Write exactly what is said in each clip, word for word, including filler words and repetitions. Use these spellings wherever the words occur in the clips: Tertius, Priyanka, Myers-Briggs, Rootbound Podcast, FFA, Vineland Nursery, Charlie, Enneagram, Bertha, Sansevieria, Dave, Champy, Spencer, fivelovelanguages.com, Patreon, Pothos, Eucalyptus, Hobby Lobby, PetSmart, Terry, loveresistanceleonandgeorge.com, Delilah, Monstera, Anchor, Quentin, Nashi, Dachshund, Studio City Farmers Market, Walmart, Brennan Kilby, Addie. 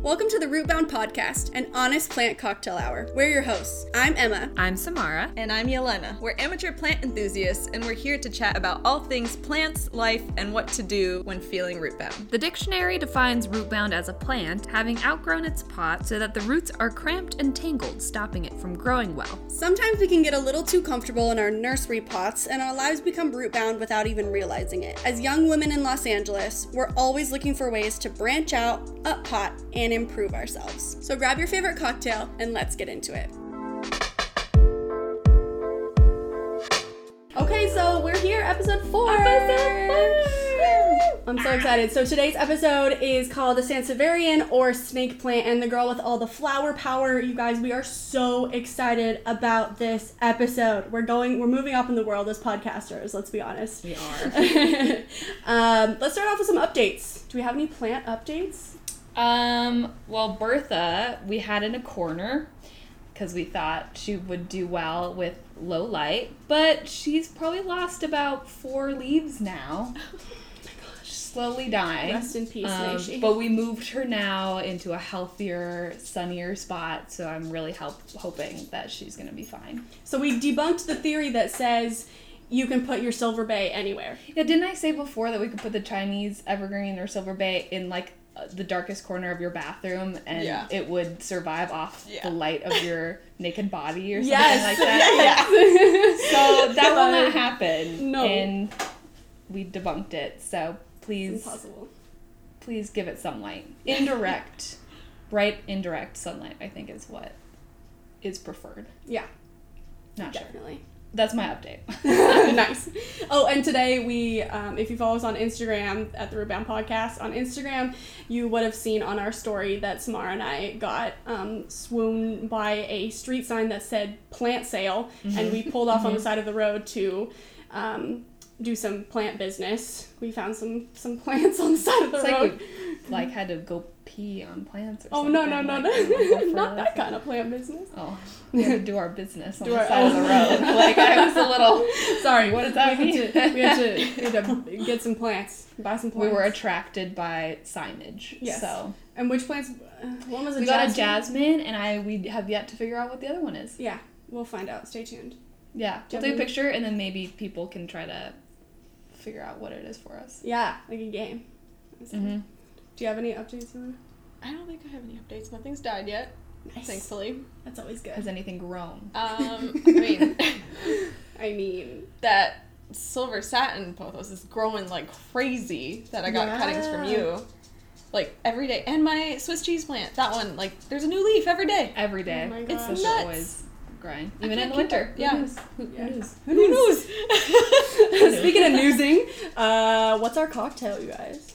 Welcome to the Rootbound Podcast, an honest plant cocktail hour. We're your hosts. I'm Emma. I'm Samara. And I'm Yelena. We're amateur plant enthusiasts, and we're here to chat about all things plants, life, and what to do when feeling rootbound. The dictionary defines rootbound as a plant having outgrown its pot so that the roots are cramped and tangled, stopping it from growing well. Sometimes we can get a little too comfortable in our nursery pots, and our lives become rootbound without even realizing it. As young women in Los Angeles, we're always looking for ways to branch out, up pot, and and improve ourselves. So grab your favorite cocktail and let's get into it. Okay, so we're here, episode four. Episode four. I'm so excited. So today's episode is called The Sansevieria or Snake Plant and the Girl with All the Flower Power. You guys, we are so excited about this episode. We're going, we're moving up in the world as podcasters, let's be honest. We are. um, let's start off with some updates. Do we have any plant updates? Um, well, Bertha, we had in a corner because we thought she would do well with low light, but she's probably lost about four leaves now. Oh my gosh. Slowly dying. Rest in peace, um, Nashi. But we moved her now into a healthier, sunnier spot, so I'm really help- hoping that she's going to be fine. So we debunked the theory that says you can put your silver bay anywhere. Yeah, didn't I say before that we could put the Chinese evergreen or silver bay in, like, the darkest corner of your bathroom and yeah. it would survive off yeah. the light of your naked body or something yes. like that. Yes. So that will not happen. No. And we debunked it. So please, impossible. Please give it some light. Indirect, bright, indirect sunlight, I think is what is preferred. Yeah. Not Definitely. Sure. That's my update. Nice. Oh, and today we, um, if you follow us on Instagram at the Rootbound Podcast on Instagram, you would have seen on our story that Samara and I got um, swooned by a street sign that said plant sale, mm-hmm. and we pulled off mm-hmm. on the side of the road to um, do some plant business. We found some, some plants on the side of the it's road. Like we, like, had to go pee on plants or oh, something. Oh, no, no, no, like, no. Not that kind of plant business. Oh, we had to do our business on do the side own. Of the road. Like, I was a little, sorry, what does that we mean? Had to, we, had to, we had to get some plants, buy some plants. We were attracted by signage. Yes. So. And which plants? Uh, one was a we jasmine. We got a jasmine, and I we have yet to figure out what the other one is. Yeah, we'll find out. Stay tuned. Yeah, we'll take a picture, and then maybe people can try to figure out what it is for us. Yeah, like a game. Mm-hmm. Do you have any updates, Yelena? I don't think I have any updates. Nothing's died yet, nice. Thankfully. That's always good. Has anything grown? Um, I mean, I mean that silver satin pothos is growing like crazy. That I got yeah. cuttings from you, like every day. And my Swiss cheese plant, that one, like there's a new leaf every day. Every day. Oh my gosh. It's nuts. It's always growing, even in the winter. Who yeah. Knows? Who, yeah. Who knows? Who knows? Who knows? Speaking of newsing, uh, what's our cocktail, you guys?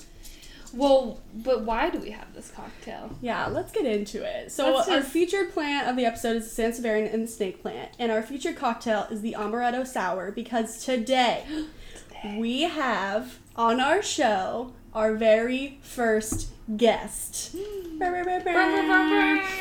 Well, but why do we have this cocktail? Yeah, let's get into it. So just, our featured plant of the episode is the Sansevieria and the snake plant. And our featured cocktail is the amaretto sour because today, today we have on our show our very first guest.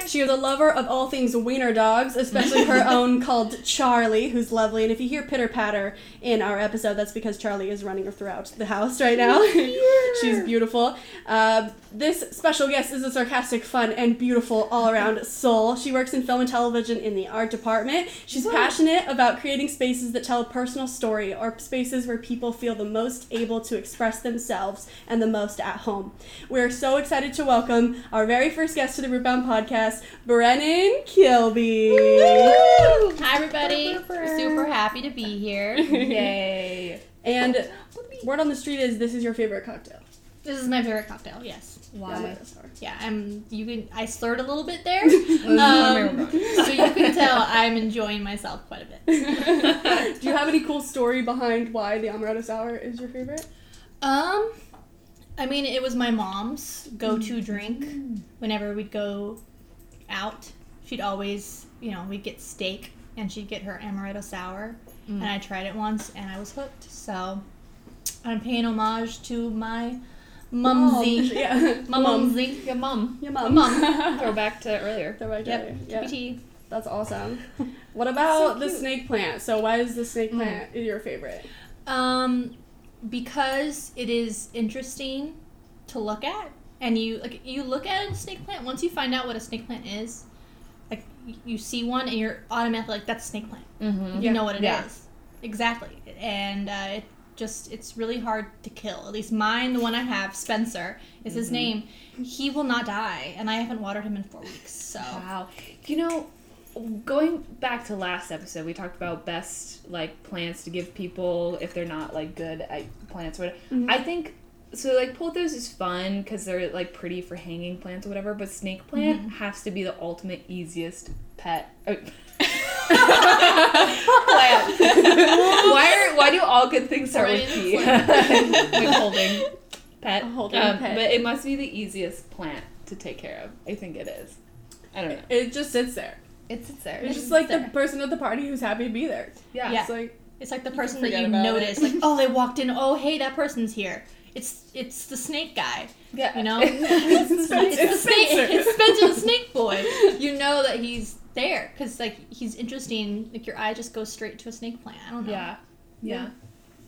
She is a lover of all things wiener dogs, especially her own called Charlie, who's lovely. And if you hear pitter-patter in our episode, that's because Charlie is running her throughout the house right now. Yeah. She's beautiful. Uh, this special guest is a sarcastic, fun, and beautiful all-around soul. She works in film and television in the art department. She's what? passionate about creating spaces that tell a personal story or spaces where people feel the most able to express themselves and the most at home. We're so excited to welcome our very first guest to the Rootbound Podcast, Brennan Kilby. Woo! Hi, everybody. We're super happy to be here. Yay. And word on the street is this is your favorite cocktail. This is my favorite cocktail, yes. Why? Yeah, I'm, you can, I slurred a little bit there. um, so you can tell I'm enjoying myself quite a bit. Do you have any cool story behind why the amaretto sour is your favorite? Um... I mean, it was my mom's go-to mm. drink. Whenever we'd go out, she'd always, you know, we'd get steak, and she'd get her amaretto sour, mm. and I tried it once, and I was hooked, so I'm paying homage to my mumsy. Yeah. My mumsy. Your mum. Your mum. mum. Throw back to earlier. Throw back to yep. earlier. Yep. T B T. That's awesome. What about so the snake plant? So why is the snake plant mm. your favorite? Um... Because it is interesting to look at and you like you look at a snake plant. Once you find out what a snake plant is, like you see one and you're automatically like, that's a snake plant. Mm-hmm. You yeah. know what it yeah. is exactly, and uh, it just it's really hard to kill. At least mine, the one I have, Spencer is his mm-hmm. name. He will not die, and I haven't watered him in four weeks. So wow, you know. Going back to last episode, we talked about best, like, plants to give people if they're not, like, good at plants or whatever. Mm-hmm. I think, so, like, pothos is fun because they're, like, pretty for hanging plants or whatever, but snake plant mm-hmm. has to be the ultimate easiest pet. Oh. plant. why, are, why do all good things start with P? Like, holding pet. Holding um, pet. But it must be the easiest plant to take care of. I think it is. I don't know. It, it just sits there. It sits there. It's, it's just like there. The person at the party who's happy to be there. Yeah. yeah. It's like it's like the person that you notice. It. Like, oh, they walked in. Oh, hey, that person's here. It's it's the snake guy. Yeah. You know? it's, it's, Spencer. It's, the snake, Spencer. It's Spencer the snake boy. You know that he's there because, like, he's interesting. Like, your eye just goes straight to a snake plant. I don't know. Yeah. Yeah.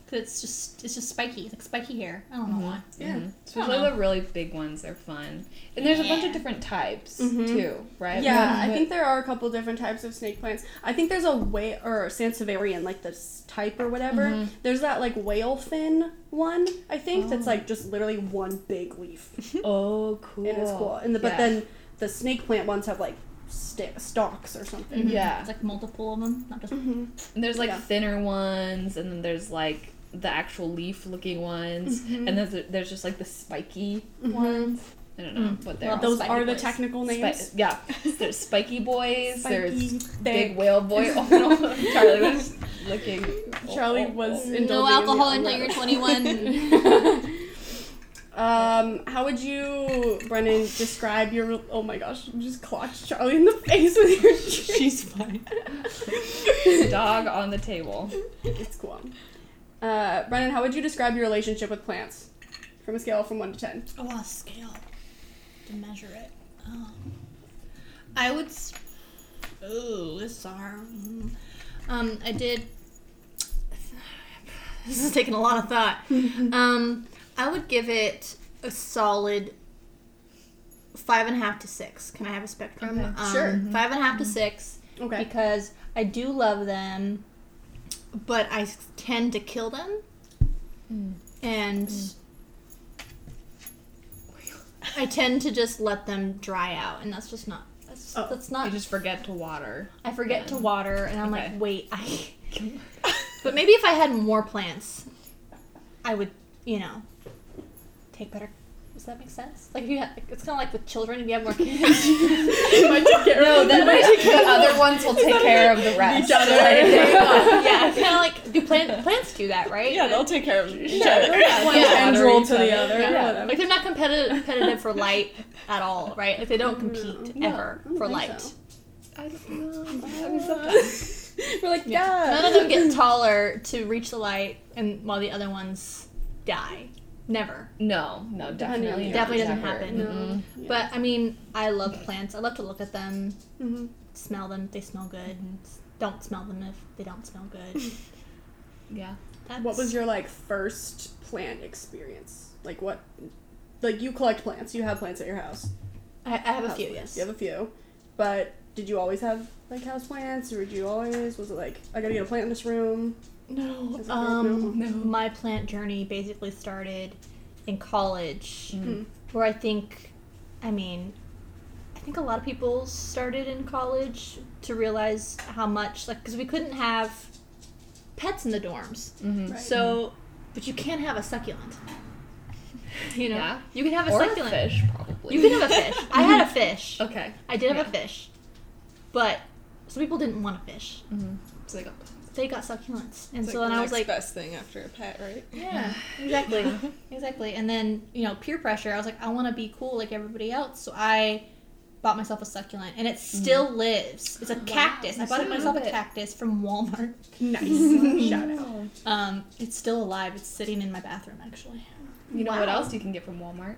Because yeah. it's just it's just spiky. It's like spiky hair. I don't mm-hmm. know why. Yeah. Mm-hmm. Especially the really big ones. They're fun. And there's yeah. a bunch of different types, mm-hmm. too, right? Yeah, mm-hmm. I think there are a couple different types of snake plants. I think there's a whale, or Sansevieria, like this type or whatever. Mm-hmm. There's that, like, whale fin one, I think, oh. that's, like, just literally one big leaf. Oh, cool. And it's cool. And the, yeah. But then the snake plant ones have, like, st- stalks or something. Mm-hmm. Yeah. It's, like, multiple of them, not just mm-hmm. And there's, like, yeah. thinner ones, and then there's, like, the actual leaf-looking ones, mm-hmm. and there's, there's just, like, the spiky mm-hmm. ones. I don't know mm. what they're well, those are the boys. Technical names. Spi- yeah. There's spiky boys. Spiky, there's thick. Big whale boy. Oh, no. Charlie was looking. Charlie was indulging. No alcohol in until you're twenty-one. Um, how would you, Brennan, describe your... Oh, my gosh. You just clocked Charlie in the face with your... She's fine. Dog on the table. It's cool. Uh, Brennan, how would you describe your relationship with plants? From a scale from one to ten. Oh, a scale. To measure it. Um, I would... Oh, this is hard. Um, I did... This is taking a lot of thought. um, I would give it a solid five and a half to six. Can I have a spectrum? Okay. Um, sure. Mm-hmm. Five and a half mm-hmm. to six. Okay. Because I do love them, but I tend to kill them. Mm. And... Mm. I tend to just let them dry out, and that's just not. That's, oh, that's not. You just forget to water. I forget then. to water, and I'm okay. like, wait, I. But maybe if I had more plants, I would, you know, take better. Does that make sense? Like if you, have, it's kind of like with children. If you have more kids, you might take care no, of them. No, then the other ones will take care of the rest. Each other. Yeah, kind of like do plant, plants do that, right? Yeah, they'll take care of each other. Yeah, one end rule to the other. Yeah. Yeah. Like they're not competitive, competitive for light at all, right? Like they don't compete no, ever no, for light. So. I don't know. We're like, yeah. None of them get taller to reach the light, and while the other ones die. Never. No, no, definitely. Definitely doesn't happen. No. Yeah. But, I mean, I love plants. I love to look at them, mm-hmm. smell them if they smell good, and don't smell them if they don't smell good. Yeah. That's... What was your, like, first plant experience? Like, what, like, you collect plants. You have plants at your house. I, I have a few, plants. Yes. You have a few. But did you always have, like, house plants, or did you always, was it like, I gotta get a plant in this room? No, um, no. My plant journey basically started in college, mm-hmm. where I think, I mean, I think a lot of people started in college to realize how much, like, because we couldn't have pets in the dorms, mm-hmm. right. so, but you can have a succulent, you know, yeah. you can have a or succulent. Or a fish, probably. You can have a fish. I had a fish. Okay. I did have yeah. a fish, but some people didn't want a fish. Mm-hmm. So they got They got succulents, and it's so like then I was like, "Best thing after a pet, right?" Yeah, exactly, exactly. And then you know, peer pressure. I was like, "I want to be cool like everybody else," so I bought myself a succulent, and it still mm. lives. It's a wow. cactus. I bought so myself it. a cactus from Walmart. Nice shout out. Um, it's still alive. It's sitting in my bathroom, actually. You know wow. what else you can get from Walmart?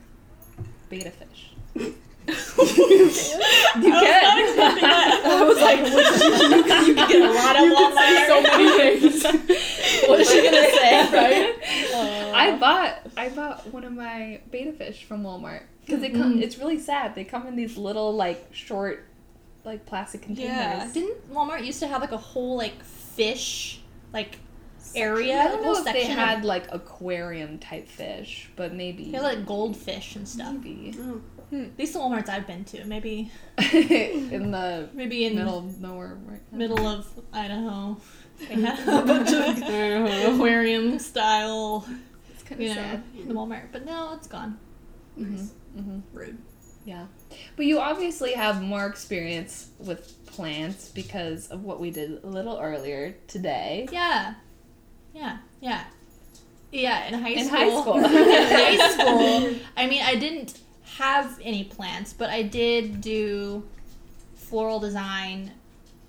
Betta fish. You can. You I can. Was not I was like, what you, you can get a lot of Walmart. So many things. What is she gonna say, right? Uh, I bought I bought one of my betta fish from Walmart because they come. Mm. It's really sad. They come in these little like short, like plastic containers. Yeah. Didn't Walmart used to have like a whole like fish like area? I don't know if they had of... like aquarium type fish, but maybe they had like goldfish and stuff. Maybe. Mm. Hmm. At least the Walmarts I've been to, maybe in the maybe in middle of nowhere, right now. Middle of Idaho. They have a bunch of aquarium style. It's kind of you know, sad. The Walmart, but no, it's gone. Mm-hmm. Nice. Mm-hmm. Rude. Yeah, but you obviously have more experience with plants because of what we did a little earlier today. Yeah, yeah, yeah, yeah. In high in school. High school. in high school. I mean, I didn't have any plants, but I did do floral design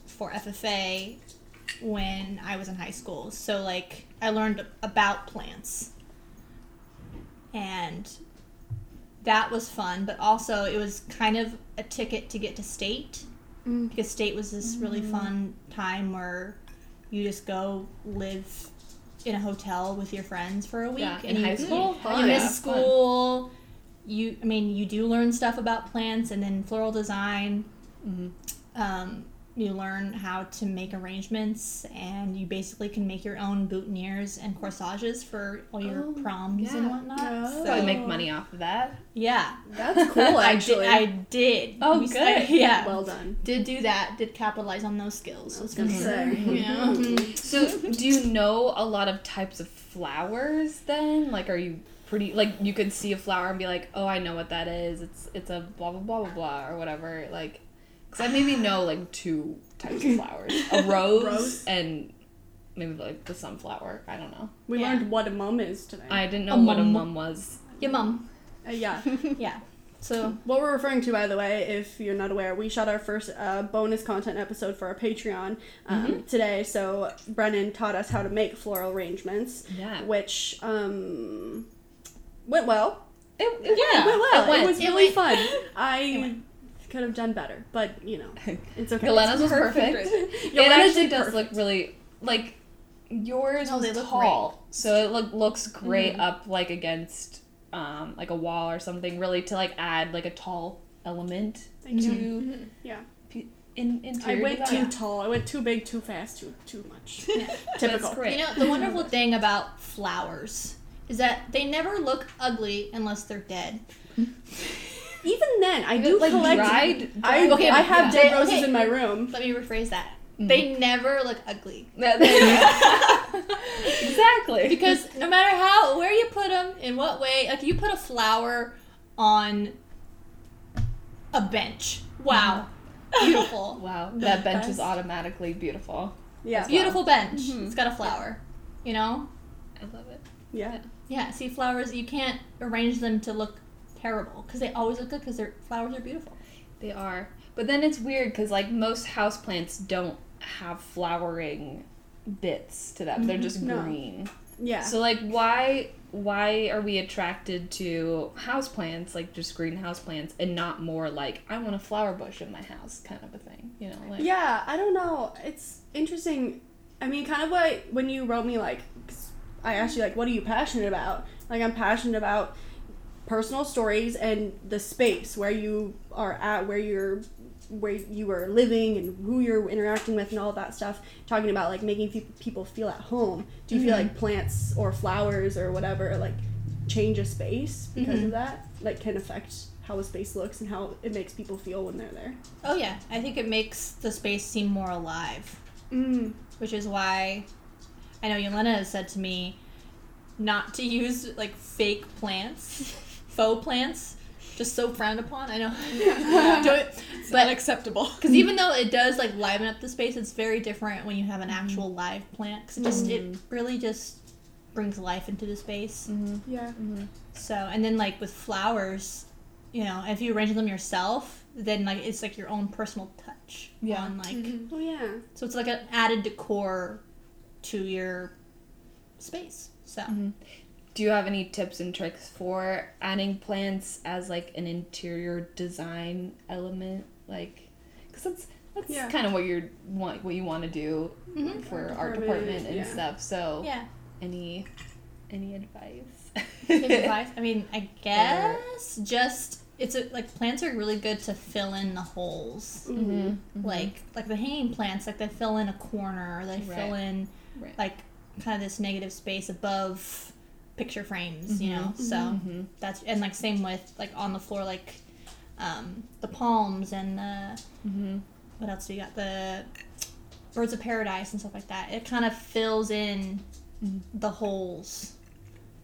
for F F A when I was in high school. So like I learned about plants and that was fun, but also it was kind of a ticket to get to state mm. because state was this mm. really fun time where you just go live in a hotel with your friends for a week. Yeah. In and high you, school? Fun. You miss yeah, school. Fun. You, I mean, you do learn stuff about plants and then floral design. Mm-hmm. Um, you learn how to make arrangements, and you basically can make your own boutonnieres and corsages for all your oh, proms yeah. and whatnot. Oh. So I make money off of that. Yeah, that's cool. Actually, I did. I did. Oh, we good. Said, yeah, well done. Did do that. Did capitalize on those skills. I was gonna say. Yeah. So, do you know a lot of types of flowers? Then, like, are you? Pretty like you could see a flower and be like, oh, I know what that is. It's it's a blah blah blah blah blah or whatever. Like, because I maybe know like two types of flowers, a rose, rose and maybe like the sunflower. I don't know. We yeah. learned what a mum is today. I didn't know a what mum. a mum was. Your mum. Uh, yeah, yeah. So what we're referring to, by the way, if you're not aware, we shot our first uh, bonus content episode for our Patreon um, mm-hmm. today. So Brennan taught us how to make floral arrangements. Yeah. Which um. Went well. It, it yeah, went well. It, went. it was it really went. fun. I could have done better, but you know, it's okay. Yolena's was perfect. perfect. Yolena's it actually does perfect. look really like yours no, was tall, so it look, looks great mm-hmm. up like against um like a wall or something. Really to like add like a tall element Thank to mm-hmm. yeah. In, interior I went design. too tall. I went too big, too fast, too too much. Yeah. Typical. That's great. You know the wonderful thing about flowers. Is that they never look ugly unless they're dead. Even then, I do like collect. Dried, dried, I, okay, I have yeah. dead roses okay. in my room. Let me rephrase that. Mm. They never look ugly. Exactly. Because no matter how, where you put them, in what way, like you put a flower on a bench. Wow. Mm. Beautiful. Wow. That bench yes. is automatically beautiful. Yeah. Well. Beautiful bench. Mm-hmm. It's got a flower. You know? I love it. Yeah. Yeah, see, flowers, you can't arrange them to look terrible, because they always look good, because flowers are beautiful. They are. But then it's weird, because, like, most houseplants don't have flowering bits to them. Mm-hmm. They're just no. green. Yeah. So, like, why why are we attracted to houseplants, like, just green houseplants, and not more, like, I want a flower bush in my house kind of a thing, you know? Like, yeah, I don't know. It's interesting. I mean, kind of like when you wrote me, like... I asked you, like, what are you passionate about? Like, I'm passionate about personal stories and the space where you are at, where you're, where you are living and who you're interacting with and all that stuff. Talking about, like, making fe- people feel at home. Do you mm-hmm. feel like plants or flowers or whatever, like, change a space because mm-hmm. of that? Like, can affect how a space looks and how it makes people feel when they're there. Oh, yeah. I think it makes the space seem more alive. Mm. Which is why... I know Yelena has said to me not to use, like, fake plants, faux plants, just so frowned upon. I know. Yeah. Don't, it's but, unacceptable. Because even though it does, like, liven up the space, it's very different when you have an actual live plant. Because it just, mm. it really just brings life into the space. Mm-hmm. Yeah. Mm-hmm. So, and then, like, with flowers, you know, if you arrange them yourself, then, like, it's, like, your own personal touch. Yeah. On, like, mm-hmm. oh, yeah. So it's, like, an added decor to your space. So mm-hmm. do you have any tips and tricks for adding plants as like an interior design element, like, because that's that's yeah. kind of what you want what you want to do mm-hmm. for art department, art department and yeah. stuff, so yeah any any advice? Give advice? I mean, I guess uh, just it's a, like plants are really good to fill in the holes. Mm-hmm, mm-hmm. Like like the hanging plants, like they fill in a corner, or they right. fill in right. like kind of this negative space above picture frames, mm-hmm. you know. So mm-hmm. that's and like same with like on the floor, like um, the palms and the mm-hmm. what else do you got? The birds of paradise and stuff like that. It kind of fills in mm-hmm. the holes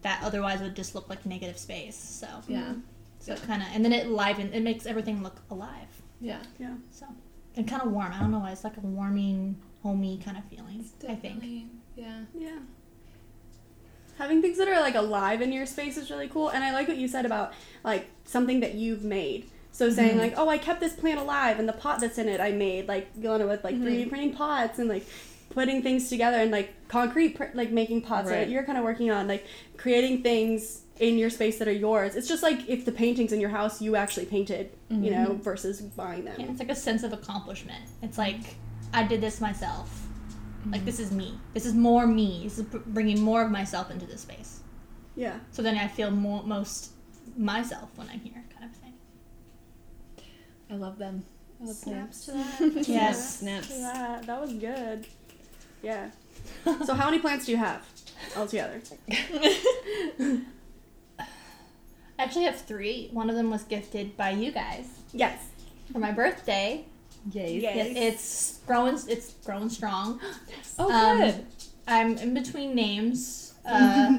that otherwise would just look like negative space. So yeah, so yeah. kind of, and then it livens, it makes everything look alive. Yeah, yeah. So and kind of warm. I don't know why. It's like a warming, homey kind of feeling. I think. Yeah. Yeah. Having things that are like alive in your space is really cool, and I like what you said about like something that you've made. So saying mm-hmm. like, oh, I kept this plant alive, and the pot that's in it I made, like going with like mm-hmm. three D printing pots and like. Putting things together and like concrete, like making pots right. that you're kind of working on, like creating things in your space that are yours. It's just like if the paintings in your house you actually painted, mm-hmm. you know, versus buying them. Yeah, it's like a sense of accomplishment. It's like I did this myself. Mm-hmm. Like this is me. This is more me. This is bringing more of myself into this space. Yeah. So then I feel more, most myself when I'm here, kind of thing. I love them. I love snaps them. to that. Yes, snaps. To that. That was good. Yeah. So how many plants do you have altogether? I actually have three. One of them was gifted by you guys. Yes. For my birthday. Yes. yes. It's growing. It's growing strong. Yes. Oh, um, good. I'm in between names. Uh,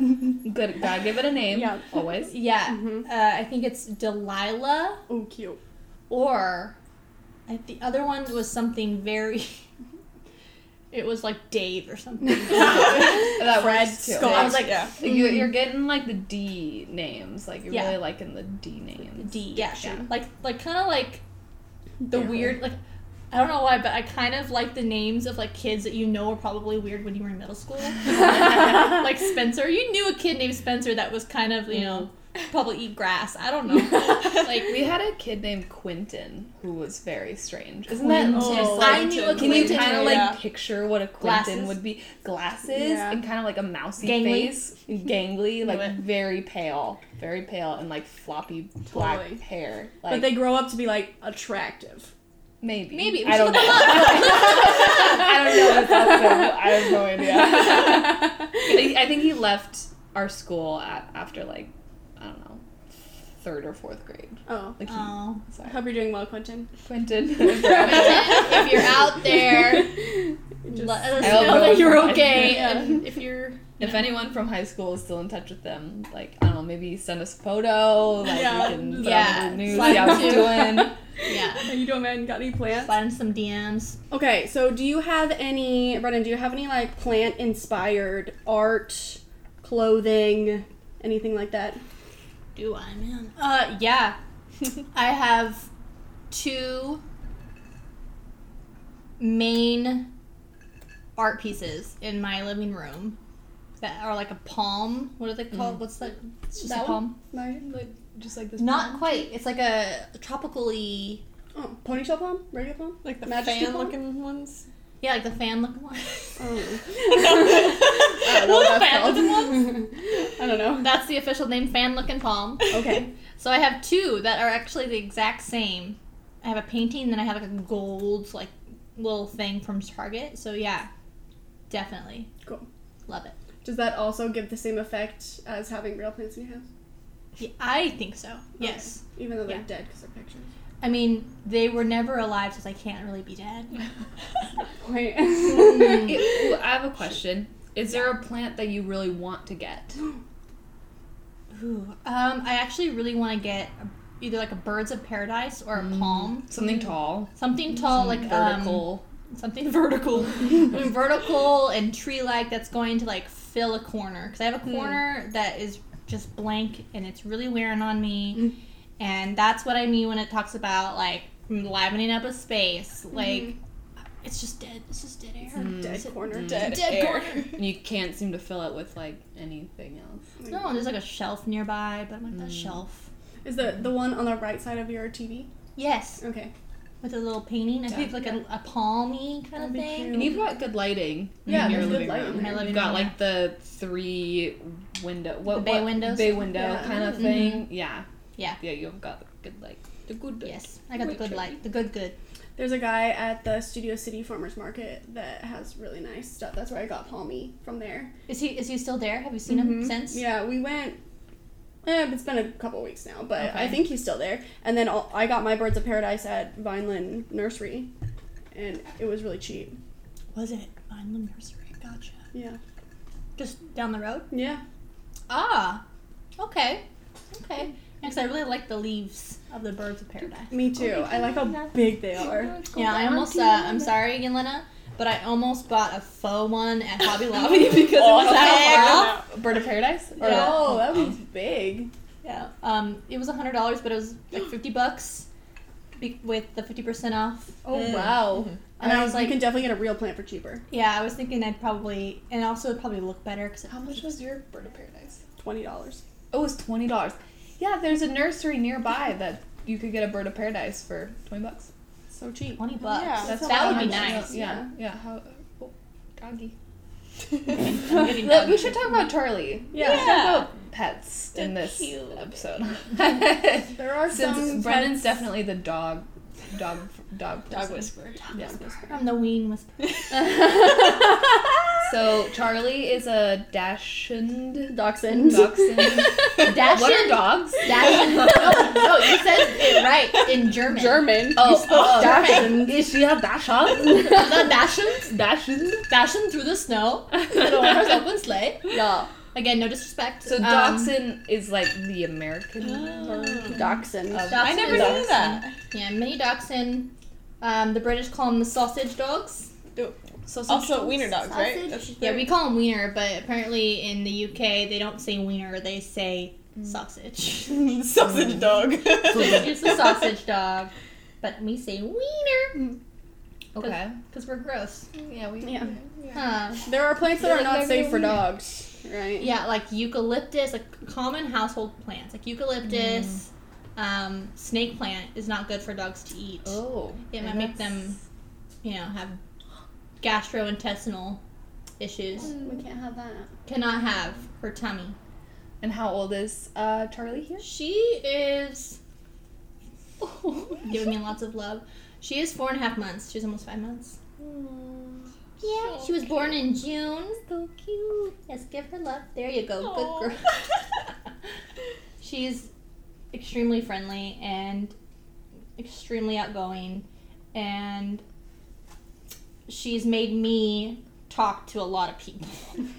good. Gotta give it a name. Yeah. Always. Yeah. Mm-hmm. Uh, I think it's Delilah. Oh, cute. Or I, the other one was something very... It was like Dave or something. That Fred too. I was like, yeah. mm-hmm. you, you're getting like the D names. Like you're yeah. really liking the D names. D, yeah, sure. yeah. Like, like kind of like the yeah. weird. Like, I don't know why, but I kind of like the names of like kids that you know are probably weird when you were in middle school. Like Spencer, you knew a kid named Spencer that was kind of you know probably eat grass. I don't know. Like we had a kid named Quentin who was very strange. Isn't that oh, like, I knew a Quentin. Can you kind of like yeah. picture what a Quentin glasses. would be? Glasses yeah. and kind of like a mousy gangly. face, gangly, like very pale, very pale, and like floppy black totally. hair. Like, but they grow up to be like attractive. Maybe. Maybe. I don't know. I don't know. That's awesome. I have no idea. I think he left our school at, after like. I don't know, third or fourth grade. Oh. Like he, oh. Sorry. Hope you're doing well, Quentin. Quentin. Quentin, if you're out there, just, let us know that you're okay. And if you're... If no. anyone from high school is still in touch with them, like, I don't know, maybe send us a photo. Like, yeah. we can yeah. the news, see how it's doing. Yeah. Are you doing, man? Got any plants? Find some D Ms. Okay, so do you have any, Brennan, do you have any, like, plant-inspired art, clothing, anything like that? Do I, man? Uh, yeah. I have two main art pieces in my living room that are like a palm. What are they called? Mm. What's that? It's just that a palm. My, like, just like this Not palm. quite. It's like a tropical-y... Oh, ponytail palm? Regular palm? Like the fan-looking ones? Yeah, like the fan-looking ones. Oh. I don't know what that's called. I don't know. That's the official name, fan-looking palm. Okay. So I have two that are actually the exact same. I have a painting, and then I have like a gold like little thing from Target. So yeah, definitely. Cool. Love it. Does that also give the same effect as having real plants in your house? Yeah, I think so. Okay. Yes. Even though they're yeah. dead because they're pictures. I mean, they were never alive, so they can't really be dead. Wait. Ooh, I have a question. Is there a plant that you really want to get? Ooh, um, I actually really want to get either like a birds of paradise or a mm. palm. Something tall. Something tall, something like vertical. Um, something vertical. Vertical and tree-like that's going to like fill a corner. Because I have a corner mm. that is just blank and it's really wearing on me. Mm. And that's what I mean when it talks about, like, livening up a space. Like, mm-hmm. it's just dead. It's just dead air. Mm. Dead it's corner. Mm. Dead, dead air. corner. And you can't seem to fill it with, like, anything else. No, there's, like, a shelf nearby, but I'm like, mm. that shelf. Is the the one on the right side of your T V? Yes. Okay. with a little painting. I yeah. think like yeah. a, a palmy kind That'd of thing. Cute. And you've got good lighting yeah, in your living room. I love you've got like the three window, what, the bay what, windows, bay window yeah. kind of thing. Mm-hmm. Yeah, yeah, yeah. You've got good light. The good light. Yes, I got Wait, the good light. The good good. There's a guy at the Studio City Farmers Market that has really nice stuff. That's where I got palmy from there. Is he is he still there? Have you seen mm-hmm. him since? Yeah, we went. Eh, it's been a couple weeks now, but okay. I think he's still there. And then I'll, I got my birds of paradise at Vineland Nursery, and it was really cheap. Was it Vineland Nursery? Gotcha. Yeah. Just down the road? Yeah. Ah. Okay. Okay. Because I really like the leaves of the birds of paradise. Me too. Oh, I like how big they are. Yeah, I almost, uh, I'm sorry again, Lena, but I almost bought a faux one at Hobby Lobby because it was that big. Bird of paradise? Or yeah. Oh, that was big. Yeah. Um, it was one hundred dollars, but it was like fifty bucks be- with the fifty percent off. Oh, mm. wow. Mm-hmm. And I, I was like, you can definitely get a real plant for cheaper. Yeah, I was thinking I'd probably, and also it'd probably look better. Cause how much was your bird of paradise? twenty dollars. Oh, it was twenty dollars. Yeah, there's a nursery nearby that you could get a bird of paradise for twenty bucks. So cheap. twenty bucks. Yeah, that's that would be nice. Yeah, yeah. yeah. How, oh, doggy. Look, we should talk about Charlie. Yeah. yeah. We should talk about pets They're in this cute. Episode. There are Since some Brennan's pets. Definitely the dog, dog, dog, dog whisperer. Dog yeah. whisperer. I'm the ween whisperer. So, Charlie is a dachshund. Dachshund. Dachshund. Dachshund. What are dogs? Dachshund. Oh, no, you said it right in German. German. Oh, oh Dachshund. Is she a dachshund? The dachshund. Dachshund. Dachshund through the snow. In a horse open sleigh. Yeah. Again, no disrespect. So, dachshund um, is like the American. Oh. Dachshund. Of, I never knew that. Yeah, mini dachshund. Um, the British call them the sausage dogs. Do it. So also dogs. Wiener dogs, sausage? Right? Yeah, we call them wiener, but apparently in the U K they don't say wiener, they say mm. sausage. Sausage dog. It's a sausage dog, but we say wiener. Okay. Because we're gross. Yeah, we. Yeah. yeah. Huh. There are plants that yeah, are not safe for wiener. Dogs, right? Yeah, like eucalyptus, like common household plants, like eucalyptus, mm. um, snake plant is not good for dogs to eat. Oh. It might make them, you know, have. Gastrointestinal issues. We can't have that. Cannot have her tummy. And how old is uh, Charlie here? She is oh, giving me lots of love. She is four and a half months. She's almost five months. Aww, yeah, so she was cute. Born in June. So cute. Yes, give her love. There you go. Aww. Good girl. She's extremely friendly and extremely outgoing and. She's made me talk to a lot of people.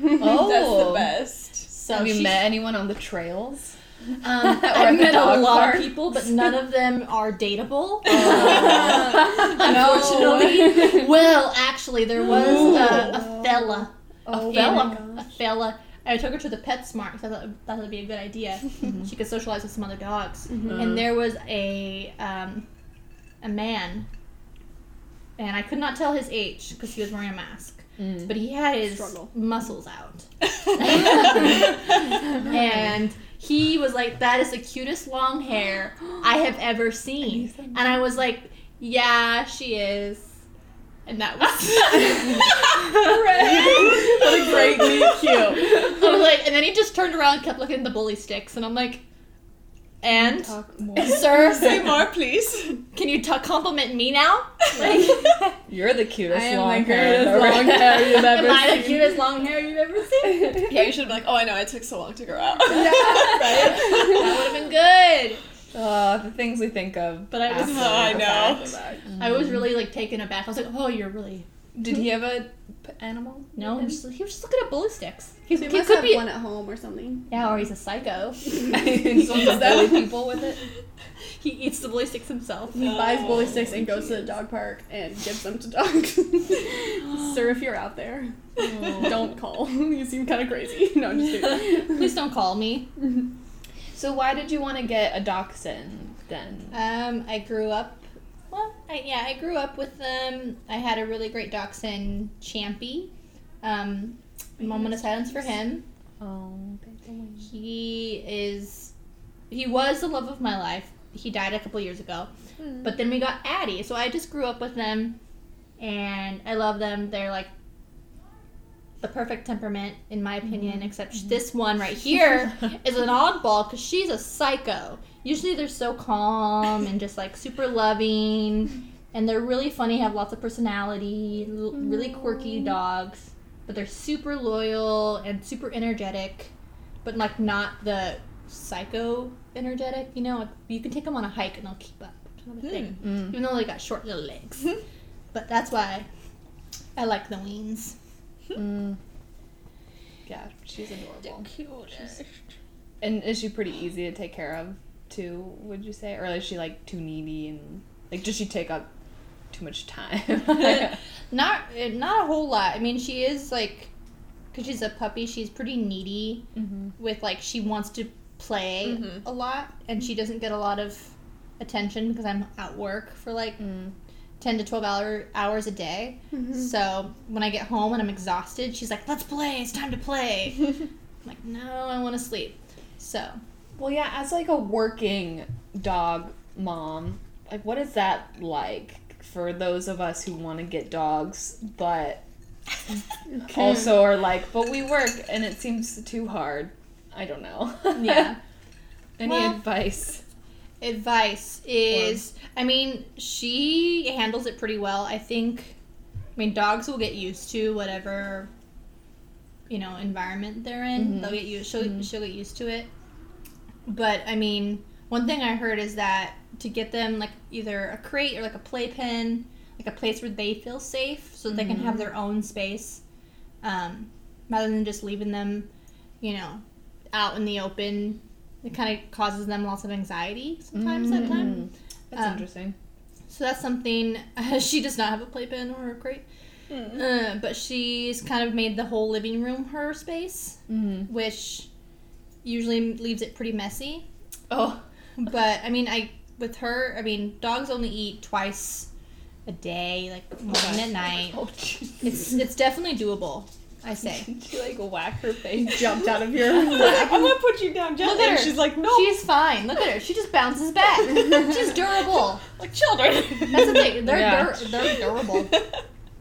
Oh, that's the best. So have you met anyone on the trails? Um, I've met a lot of people, but none of them are dateable. Uh, unfortunately. No. Well, actually, there was a, a fella. Oh, a fella. Oh a fella. I took her to the PetSmart because I thought that would be a good idea. Mm-hmm. She could socialize with some other dogs. Mm-hmm. And there was a um, a man. And I could not tell his age because he was wearing a mask. Mm. But he had his Struggle. muscles out. And he was like, that is the cutest long hair I have ever seen. And I was like, yeah, she is. And that was what a great meet cute. I was like, and then he just turned around and kept looking at the bully sticks. And I'm like... And, sir, say more, please. Can you t- compliment me now? Like, you're the cutest I am long hair you've ever seen. Am I the cutest long hair you've ever seen? Yeah, you should have been like, oh, I know, I took so long to grow out. Yeah, right? That would have been good. Uh, the things we think of. But I was, oh, I know. Mm. I was really, like, taken aback. I was like, oh, you're really... Did he have a p- animal? No, he was, just, he was just looking at bully sticks. He, so he, he must could have be one at home or something. Yeah, or he's a psycho. He's one of those bully people with it. He eats the bully sticks himself. He oh, buys bully sticks and goes geez. to the dog park and gives them to dogs. Sir, if you're out there, oh. don't call. You seem kind of crazy. No, I'm just kidding. Please don't call me. So why did you want to get a dachshund then? Um, I grew up. Well, I, yeah, I grew up with them. I had a really great dachshund, Champy. Um, moment of silence for him. Oh, he is, he was the love of my life. he died a couple years ago. Mm. But then we got Addie. So I just grew up with them, and I love them. They're like the perfect temperament, in my opinion, mm. except mm. this one right here is an oddball because she's a psycho. Usually they're so calm and just like super loving, and they're really funny, have lots of personality, l- mm. really quirky dogs. But they're super loyal and super energetic, but like not the psycho energetic, you know? You can take them on a hike and they'll keep up, kind of a thing. Mm. Even though they got short little legs. But that's why I like the weens. Mm. Yeah, she's adorable. She's... And is she pretty easy to take care of, too, would you say? Or is she like too needy and like does she take up too much time? not not a whole lot. I mean, she is like, because she's a puppy, she's pretty needy, mm-hmm. with like she wants to play mm-hmm. a lot, and she doesn't get a lot of attention because I'm at work for like mm. ten to twelve hour, hours a day. Mm-hmm. So when I get home and I'm exhausted, she's like, let's play, it's time to play. I'm like, no, I want to sleep. So well, yeah, as like a working dog mom, like what is that like for those of us who want to get dogs, but okay. also are like, but we work and it seems too hard. I don't know. Yeah. Any well, advice? Advice is, or, I mean, she handles it pretty well. I think, I mean, dogs will get used to whatever, you know, environment they're in. Mm-hmm. They'll get used, she'll, mm-hmm. she'll get used to it. But, I mean, one thing I heard is that to get them, like, either a crate or, like, a playpen, like, a place where they feel safe so mm-hmm. they can have their own space, um, rather than just leaving them, you know, out in the open. It kind of causes them lots of anxiety sometimes mm-hmm. that time. That's um, interesting. So that's something. Uh, she does not have a playpen or a crate, mm-hmm. uh, but she's kind of made the whole living room her space, mm-hmm. which usually leaves it pretty messy. Oh. But, I mean, I... With her, I mean, dogs only eat twice a day, like morning and night. Oh, it's it's definitely doable, I say. She like whacked her face, jumped out of here. Like, I'm gonna put you down, Jessica. And she's like, no. She's fine. Look at her. She just bounces back. She's durable. Like children. That's the thing. They're yeah. dur- they're durable.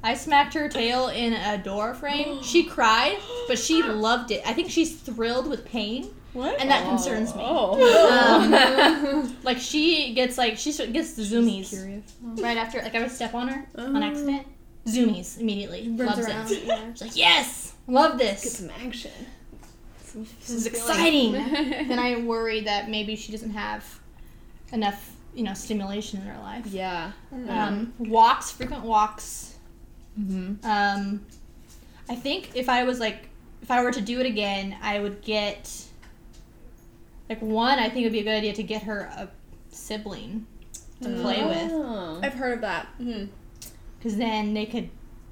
I smacked her tail in a door frame. She cried, but she loved it. I think she's thrilled with pain. What? And that oh, concerns me. Oh. Um, like, she gets, like, she gets the zoomies. Oh. Right after, like, I would step on her um, on accident. Zoomies immediately. Loves around, it. Yeah. She's like, yes! Love this. Get some action. Some, this some is feeling. Exciting. Then I worry that maybe she doesn't have enough, you know, stimulation in her life. Yeah. Um, walks, frequent walks. Mm-hmm. Um, I think if I was, like, if I were to do it again, I would get... Like, one, I think it would be a good idea to get her a sibling to play oh. with. I've heard of that. Because mm-hmm. then they could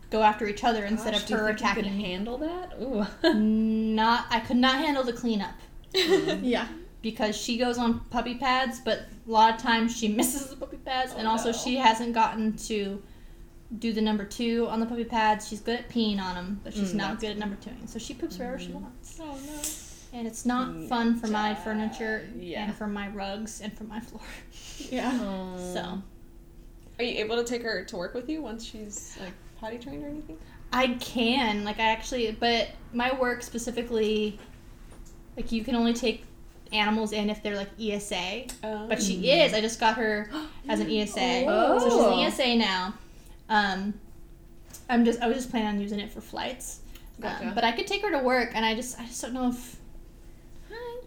go after each other Gosh, instead of her attacking. Do you think you could handle that? Ooh. Not, I could not handle the cleanup. Yeah. Because she goes on puppy pads, but a lot of times she misses the puppy pads. Oh, and also no. she hasn't gotten to do the number two on the puppy pads. She's good at peeing on them, but she's mm, not good at number twoing. So she poops mm. wherever she wants. Oh, no. And it's not fun for my furniture yeah. and for my rugs and for my floor. Yeah. Um, so. Are you able to take her to work with you once she's, like, potty trained or anything? I can. Like, I actually, but my work specifically, like, you can only take animals in if they're, like, E S A. Oh. But she is. I just got her as an E S A. Oh. So she's an E S A now. Um, I'm just, I was just planning on using it for flights. Gotcha. Um, but I could take her to work, and I just, I just don't know if...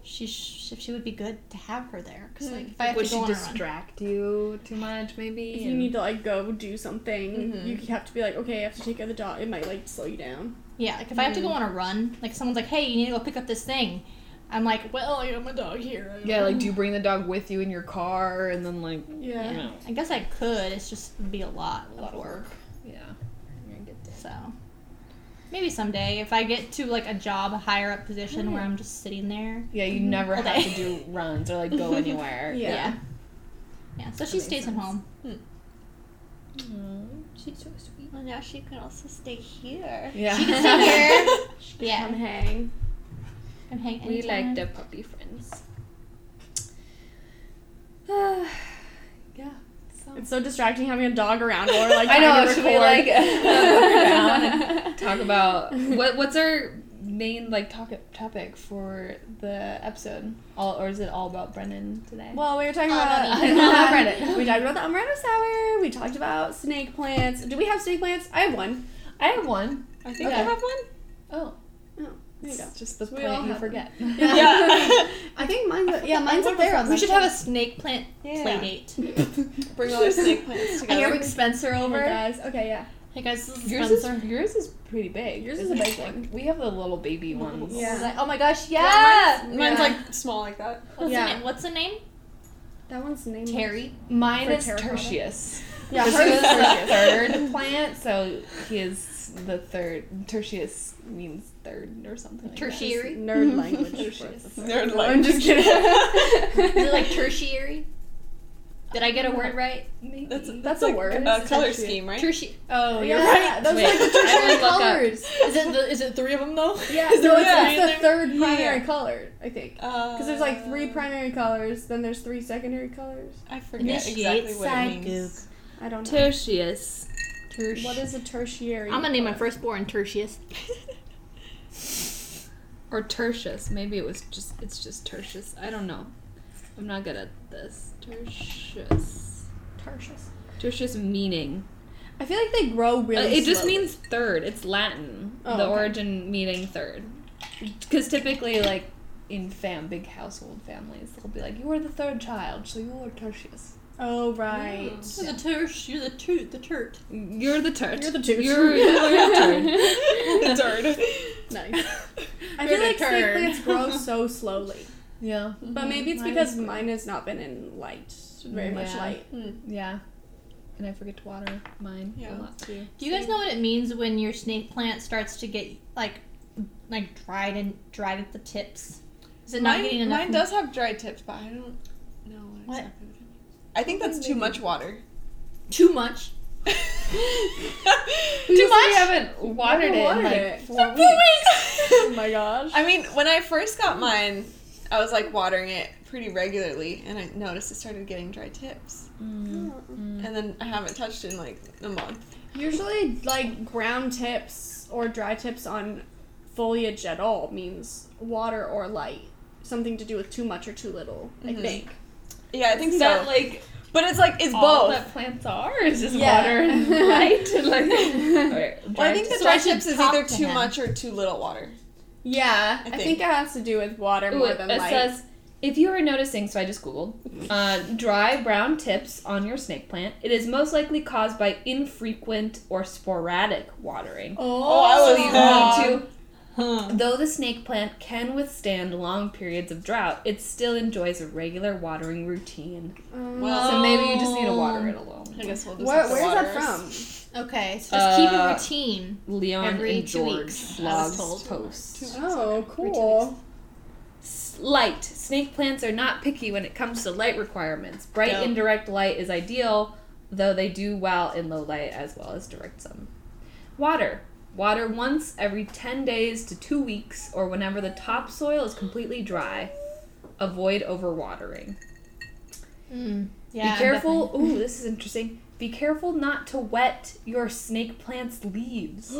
She sh- she would be good to have her there. Cause, like, if I have would to go she distract run. You too much, maybe? If you and... need to, like, go do something, mm-hmm. you have to be like, okay, I have to take care of the dog. It might, like, slow you down. Yeah, like, if mm-hmm. I have to go on a run, like, someone's like, hey, you need to go pick up this thing. I'm like, well, I got my dog here. Yeah, know. Like, do you bring the dog with you in your car? And then, like, yeah. You know. I guess I could. It's just, it would be a lot, a lot of work. Yeah. I get that. So... Maybe someday, if I get to, like, a job, a higher-up position mm. where I'm just sitting there. Yeah, you never have day. To do runs or, like, go anywhere. yeah. yeah. Yeah, so that she stays sense. At home. Mm. Mm. She's so sweet. Well, now she can also stay here. Yeah. She can stay here. She can yeah. come hang. Come hang anytime. We like the puppy friends. Yeah. So. It's so distracting having a dog around or like I know, should we like and talk about what what's our main like talk, topic for the episode? All or is it all about Brennan today? Well, we were talking about uh, not Brennan. We talked about the umbrella sour. We talked about snake plants. Do we have snake plants? I have one. I have one. I think okay. I have one. Oh. Oh. There you go. It's just the plant you forget. Yeah. yeah. I think mine's a, yeah, mine's up there on the We should have a snake plant yeah. play date. Bring all our snake plants together. I hear we Spencer over. Oh guys. Okay, yeah. Hey guys, this is yours Spencer. Is, yours is pretty big. Yours is a big one. We have the little baby ones. Yeah. Like, oh my gosh, yeah! yeah mine's, mine's yeah. like small like that. What's yeah. the name? What's the name? That one's the name. Terry. Mine is Tertius. Yeah, hers is the third plant, so he is the third. Tertius means third or something. Like tertiary? That. Nerd language. Tertius. Nerd language. No, I'm just kidding. Is it like tertiary? Did I get a word right? Maybe. That's, that's, that's a like word. A color tertiary. Scheme, right? Tertiary. Oh, you're yeah. right. Those Wait, are like the tertiary colors. Is it, the, is it three of them, though? Yeah, is no, it's, yeah. it's the third primary yeah. color, I think. Because uh, there's like three primary colors, then there's three secondary colors. I forget Initiate exactly what it means. I don't know. Tertius. Tertius. What is a tertiary? I'm going to name my firstborn Tertius. Or Tertius. Maybe it was just, it's just Tertius. I don't know. I'm not good at this. Tertius. Tertius. Tertius meaning. I feel like they grow really uh, It slowly. Just means third. It's Latin. Oh, the okay. origin meaning third. Because typically, like, in fam, big household families, they'll be like, you are the third child, so you are Tertius. Oh, right. Yeah. You're the tersh. You're the toot. The turt. You're the turt. You're the toot. You're, you're, you're the turd. The turd. Nice. I you're feel like turd. Snake plants grow so slowly. Yeah. Mm-hmm. But maybe it's mine because is mine has not been in light. Very yeah. much light. Mm. Yeah. And I forget to water mine yeah. a lot too. Do you guys know what it means when your snake plant starts to get, like, like dried and dried at the tips? Is it mine, not getting enough? Mine does have dried tips, but I don't know what exactly. What? I think that's too much water. Too much? too much? We haven't watered it in like four weeks. Oh my gosh. I mean, when I first got mine, I was like watering it pretty regularly, and I noticed it started getting dry tips. Mm. Mm. And then I haven't touched it in like a month. Usually, like, ground tips or dry tips on foliage at all means water or light. Something to do with too much or too little, mm-hmm. I think. Yeah, I think Isn't so. That, like, but it's like it's all both. That plants are is just yeah. water and light. And like, okay, well, I think the dry so tips is either to too him. much or too little water. Yeah, I think, I think it has to do with water more Ooh, than it light. It says if you are noticing, so I just googled uh, dry brown tips on your snake plant. It is most likely caused by infrequent or sporadic watering. Oh, so you need to. Huh. Though the snake plant can withstand long periods of drought, it still enjoys a regular watering routine. Um, well, so maybe you just need to water it alone. I guess we'll just Where, where's that from? Okay, so just uh, keep a routine. Leon every and George vlogs posts. Oh, cool. Light. Snake plants are not picky when it comes to light requirements. Bright yep. indirect light is ideal, though they do well in low light as well as direct sun. Water. Water once every ten days to two weeks or whenever the topsoil is completely dry. Avoid overwatering. Mm, yeah, Be careful. Definitely. Ooh, this is interesting. Be careful not to wet your snake plant's leaves.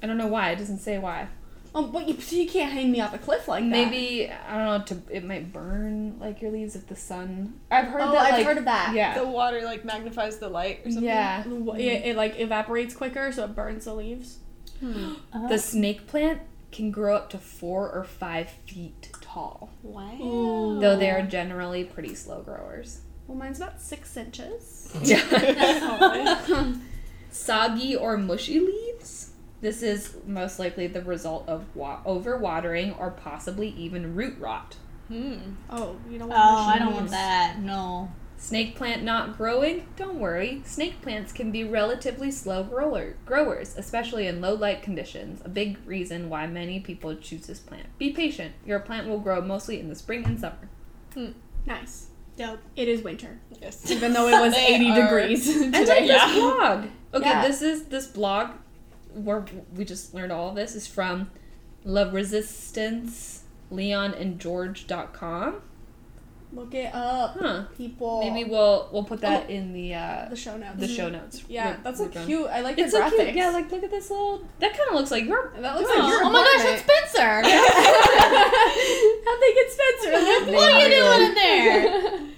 I don't know why. It doesn't say why. Um, but you, so you can't hang me off a cliff like that. Maybe, I don't know, to, it might burn, like, your leaves if the sun... I've heard oh, that, I've like... I've heard of that. Yeah. The water, like, magnifies the light or something. Yeah. Mm. It, it, like, evaporates quicker, so it burns the leaves. Hmm. Oh. The snake plant can grow up to four or five feet tall. Wow. Ooh. Though they are generally pretty slow growers. Well, mine's about six inches. Yeah. Soggy or mushy leaves? This is most likely the result of wa- overwatering or possibly even root rot. Hmm. Oh, you don't want Oh, I don't want that. No. Snake plant not growing? Don't worry. Snake plants can be relatively slow grower- growers, especially in low light conditions. A big reason why many people choose this plant. Be patient. Your plant will grow mostly in the spring and summer. Hmm. Nice. Dope. It is winter. Yes. Even though it was eighty are. Degrees today. And like yeah. this blog. Okay, yeah. this is this blog. We're, we just learned all of this is from loveresistanceleonandgeorge dot com. Look it up, huh. people. Maybe we'll we'll put that oh, in the uh, the show notes. The show notes. Yeah, r- that's so cute. I like the it's graphics. So cute. Yeah, like look at this little. That kind of looks like your. That looks oh, like your. Oh my gosh, it's Spencer. How'd they get Spencer? What are you doing in there?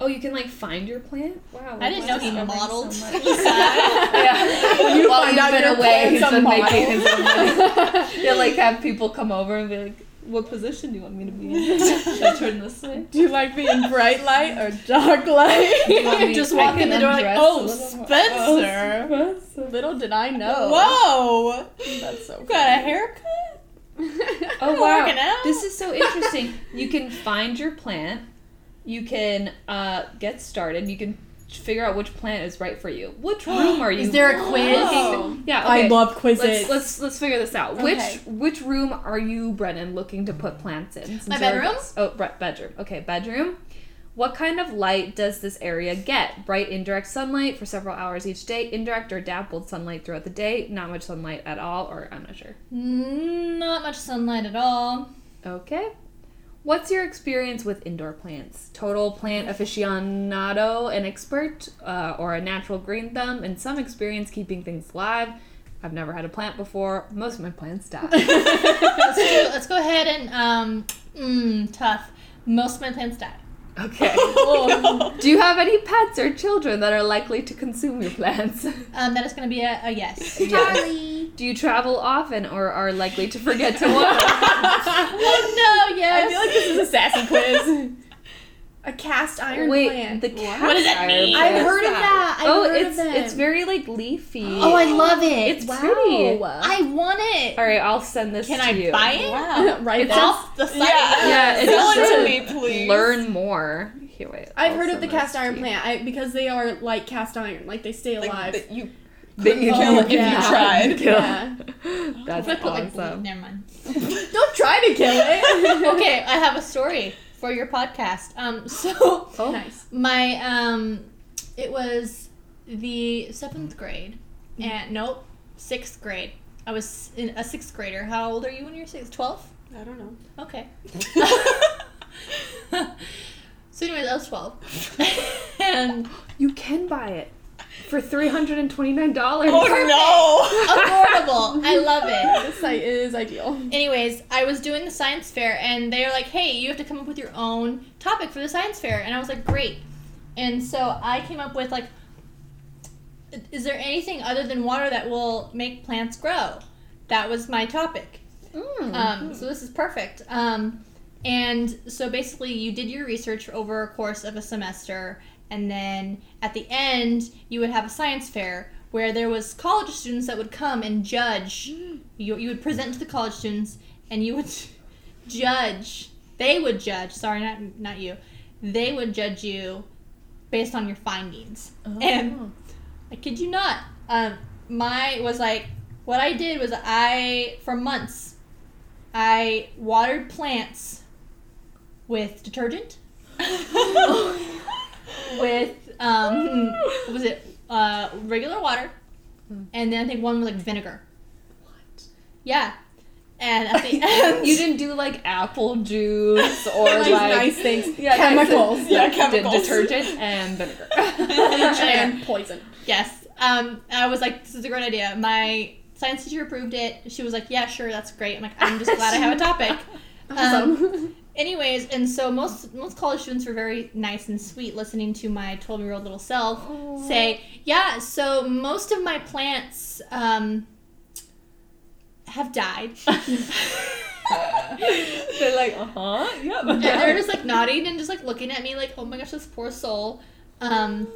Oh, you can like find your plant. Wow, I didn't know he modeled. So yeah, when you well, find out your away, he's been making his own money. Yeah, like have people come over and be like. What position do you want me to be in? Should I turn this way? Do you like me in bright light or dark light? You want me just walk in the door like, oh, Spencer. oh, Spencer. Little did I know. Whoa. That's so cool. Got a haircut? Oh, wow. This is so interesting. You can find your plant. You can uh, get started. You can figure out which plant is right for you. Which room are you? Is there a quiz? Oh. Yeah, okay. I love quizzes. Let's let's, let's figure this out. Okay. Which which room are you, Brennan, looking to put plants in? Since My bedroom. Oh, bedroom. Okay, bedroom. What kind of light does this area get? Bright indirect sunlight for several hours each day. Indirect or dappled sunlight throughout the day. Not much sunlight at all, or I'm not sure. Not much sunlight at all. Okay. What's your experience with indoor plants? Total plant aficionado, an expert, uh, or a natural green thumb, and some experience keeping things alive. I've never had a plant before. Most of my plants die. let's, do, let's go ahead and, um, mm, tough. Most of my plants die. Okay. Oh, no. Do you have any pets or children that are likely to consume your plants? Um, that is going to be a, a yes. Charlie. Yes. Do you travel often or are likely to forget to walk? Oh, no, yes. I feel like this is a sassy quiz. A cast iron Wait, plant. Wait, the cast What does that mean? I've heard of that. I've oh, heard it's, of that. It's very, like, leafy. Oh, I love it. It's wow. pretty. I want it. All right, I'll send this Can to I you. Can I buy it? Wow. Right off the site. Yeah, yeah it Sell it to me, please. Learn more. Here, wait, I've I'll heard of the cast iron plant I, because they are, like, cast iron. Like, they stay alive. Like, the, you That you kill oh, if yeah. you tried. Kill. Yeah. That's awesome. Like, well, never mind. Don't try to kill it. Okay, I have a story. For your podcast. Um, so, oh, nice. My, um, it was the seventh grade. Mm-hmm. And, nope, sixth grade. I was in a sixth grader. How old are you when you're sixth? twelve? I don't know. Okay. So, anyways, I was twelve. And you can buy it for three hundred twenty-nine dollars. Oh, no! Affordable. I love it. This site is ideal. Anyways, I was doing the science fair, and they were like, hey, you have to come up with your own topic for the science fair. And I was like, great. And so I came up with, like, is there anything other than water that will make plants grow? That was my topic. Mm. Um, so this is perfect. Um, and so basically you did your research over a course of a semester, and then at the end, you would have a science fair where there was college students that would come and judge. Mm. You, you would present to the college students, and you would judge. They would judge. Sorry, not not you. They would judge you based on your findings. Oh. And I kid you not, um, my was like, what I did was I, for months, I watered plants with detergent. With, um, what was it, uh, regular water, and then I think one was, like, vinegar. What? Yeah. And at the end... You didn't do, like, apple juice or, like... nice things. Yeah, chemicals. Nice, yeah, chemicals. Did detergent and vinegar. And poison. Yes. Um, I was like, this is a great idea. My science teacher approved it. She was like, yeah, sure, that's great. I'm like, I'm just glad I have a topic. Awesome. Um, Anyways, and so most most college students were very nice and sweet, listening to my twelve-year-old little self Aww. Say, yeah, so most of my plants um, have died. They're like, uh-huh, yeah. And they're just, like, nodding and just, like, looking at me like, oh, my gosh, this poor soul. Um,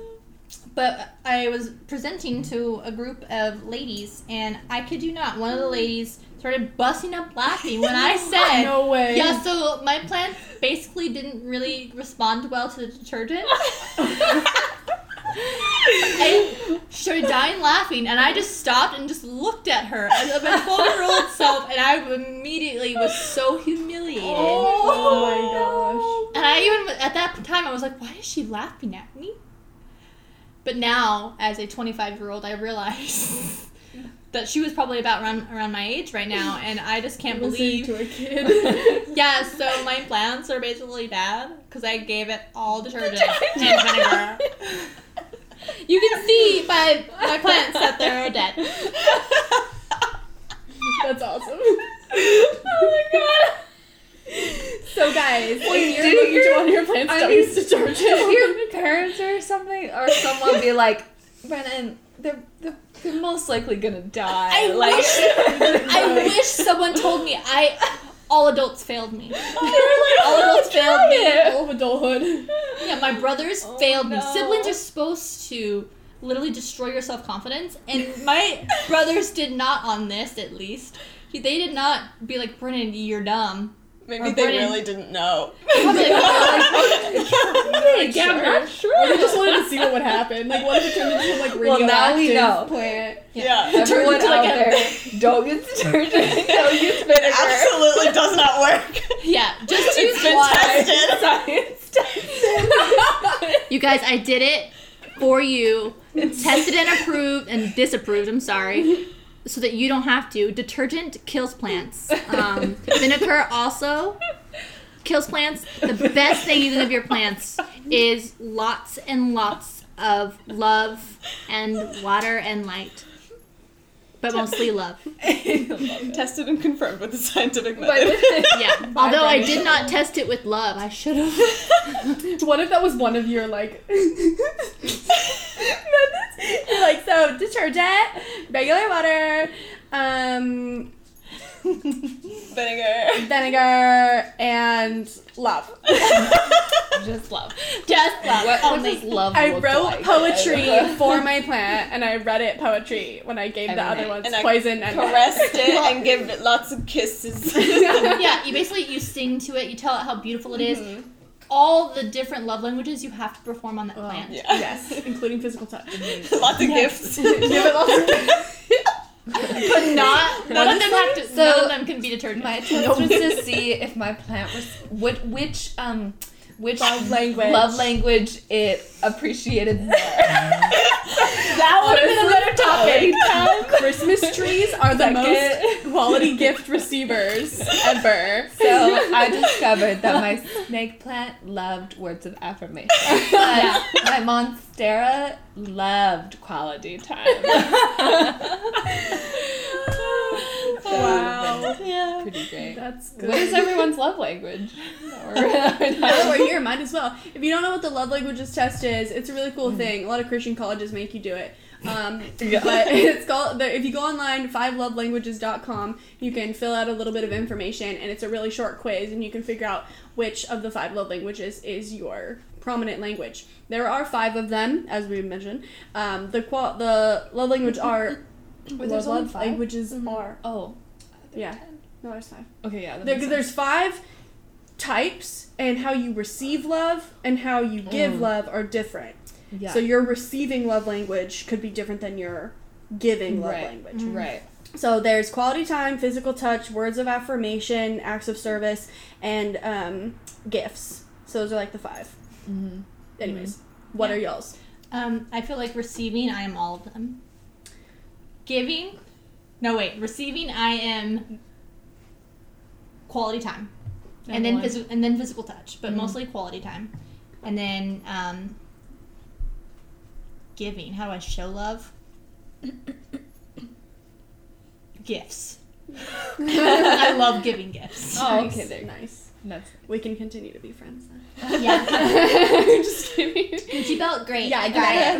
but I was presenting to a group of ladies, and I kid you not, one of the ladies... started busting up laughing when I said, no way. Yeah, so my plant basically didn't really respond well to the detergent. And she started dying laughing, and I just stopped and just looked at her as my twelve-year-old self, and I immediately was so humiliated. Oh, oh my gosh. And I even, at that time, I was like, why is she laughing at me? But now, as a twenty-five-year-old, I realize... that she was probably about around, around my age right now, and I just can't believe. To a kid. Yeah, so my plants are basically bad because I gave it all detergent and vinegar. You can see my my plants that they're dead. That's awesome. Oh my god. So guys, if Wait, you're going you to one of your plants that use detergent, if your parents or something or someone be like, Brennan, they're, they're they're most likely gonna die. I like, wish I wish someone told me I all adults failed me. Oh, like, all oh, adults failed it. me. All of adulthood. Yeah, my brothers oh, failed no. me. Siblings are supposed to literally destroy your self confidence, and my brothers did not on this at least. They did not be like, Brennan, you're dumb. Maybe or they Brennan. really didn't know. Probably like, like, yeah, I'm not sure. Or they just wanted to see what would happen. Like, what if it turned into like radioactive well, now we know. plant? Yeah. yeah. Everyone out like there, a... don't use detergent. Don't use vinegar. It absolutely does not work. Yeah, just use water. Science. You guys, I did it for you. Tested and approved and disapproved. I'm sorry. So that you don't have to. Detergent kills plants. Um, vinegar also kills plants. The best thing you can give your plants is lots and lots of love and water and light. But mostly love. love Tested and confirmed with the scientific method. Yeah. Although I did not test it with love. I should have. What if that was one of your, like, methods? You're like, so, detergent, regular water, um... vinegar. Vinegar and love. Just love. Just love. What only love I wrote like poetry it. for my plant, and I read it poetry when I gave I the other it. ones and poison. I and caressed it and gave it lots of kisses. Yeah, you basically, you sing to it, you tell it how beautiful it is. Mm-hmm. All the different love languages you have to perform on that oh, plant. Yeah. Yes, including physical touch. Lots of gifts. Give it lots of gifts. But not none of them have to. So none of them can be determined. My attempt was to see if my plant was what which um which love language love language it appreciated more. That would have been a better topic. Christmas trees are the most quality gift receivers ever. So I discovered that my snake plant loved words of affirmation. Yeah. My monstera loved quality time. So wow. Yeah. Pretty great. That's good. What is everyone's love language? Or, or here, mine as well. If you don't know what the love languages test is, it's a really cool thing. A lot of Christian colleges make you do it. Um, yeah. But it's called, if you go online, five love languages dot com, you can fill out a little bit of information, and it's a really short quiz, and you can figure out which of the five love languages is your prominent language. There are five of them, as we mentioned. Um, the qual- the love language are... Wait, there's love only five? Languages mm-hmm. are... Oh. Yeah. Ten. No, there's five. Okay, yeah. There, there's five types, and how you receive love and how you give mm. love are different. Yeah. So your receiving love language could be different than your giving love right. language. Mm-hmm. Right. So there's quality time, physical touch, words of affirmation, acts of service, and um, gifts. So those are like the five. Mm-hmm. Anyways, mm-hmm. what yeah. are y'all's? Um, I feel like receiving, I am all of them. Giving, no wait, receiving, I am quality time, and, and then phys- and then physical touch, but mm-hmm. mostly quality time, and then um, giving. How do I show love? Gifts. I love giving gifts. Oh, okay, they're nice. That's nice. We can continue to be friends then. Yeah, I'm just kidding. She felt great. Yeah, I got it.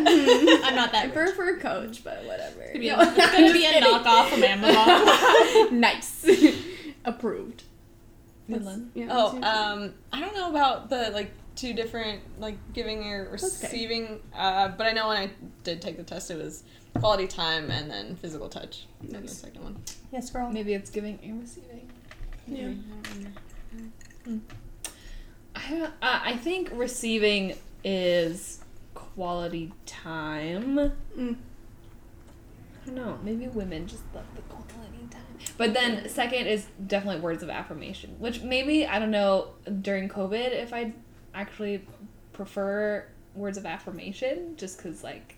I'm not that. I prefer a coach, but whatever. It's gonna be, no, it's gonna be a kidding. knockoff of Amazon. Nice, approved. Yeah, oh, um, I don't know about the like two different like giving or receiving, okay. uh, but I know when I did take the test, it was quality time and then physical touch. Nice. That's the second one. Yes, girl. Maybe it's giving and receiving. Yeah. Mm-hmm. Mm. I don't, uh, I think receiving is quality time. Mm. I don't know. Maybe women just love the quality time. But then second is definitely words of affirmation, which maybe, I don't know, during COVID, if I actually prefer words of affirmation, just because, like,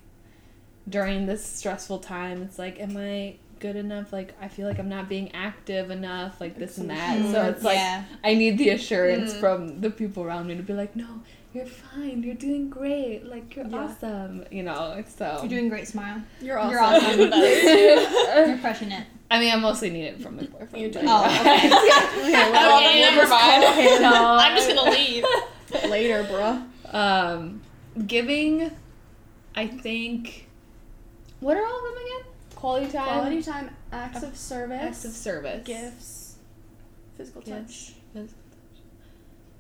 during this stressful time, it's like, am I good enough, like I feel like I'm not being active enough, like this and that. Mm-hmm. So it's like yeah. I need the assurance mm-hmm. from the people around me to be like, no, you're fine, you're doing great, like you're yeah. awesome, you know. So you're doing great, smile. You're awesome. You're awesome. You're crushing it. I mean, I mostly need it from my boyfriend. You're doing oh, okay. okay, well, okay, never mind. No. I'm just gonna leave later, bro. Um, giving, I think. What are all of them again? Quality time. Quality time. Acts of service. Acts of service. Gifts. Physical touch. Physical touch.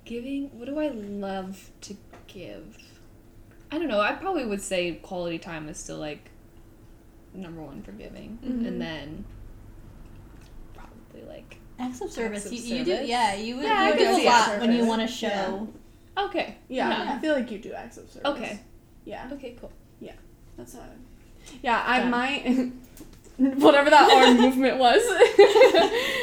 Giving. What do I love to give? I don't know. I probably would say quality time is still like number one for giving, mm-hmm. and then probably like acts of service. Acts of you, service. You do. Yeah, you would. Yeah, you do a lot when you want to show. Yeah. Okay. Yeah, yeah. I feel like you do acts of service. Okay. Yeah. Okay. Cool. Yeah. That's how. I Yeah, I Done. might... Whatever that arm movement was.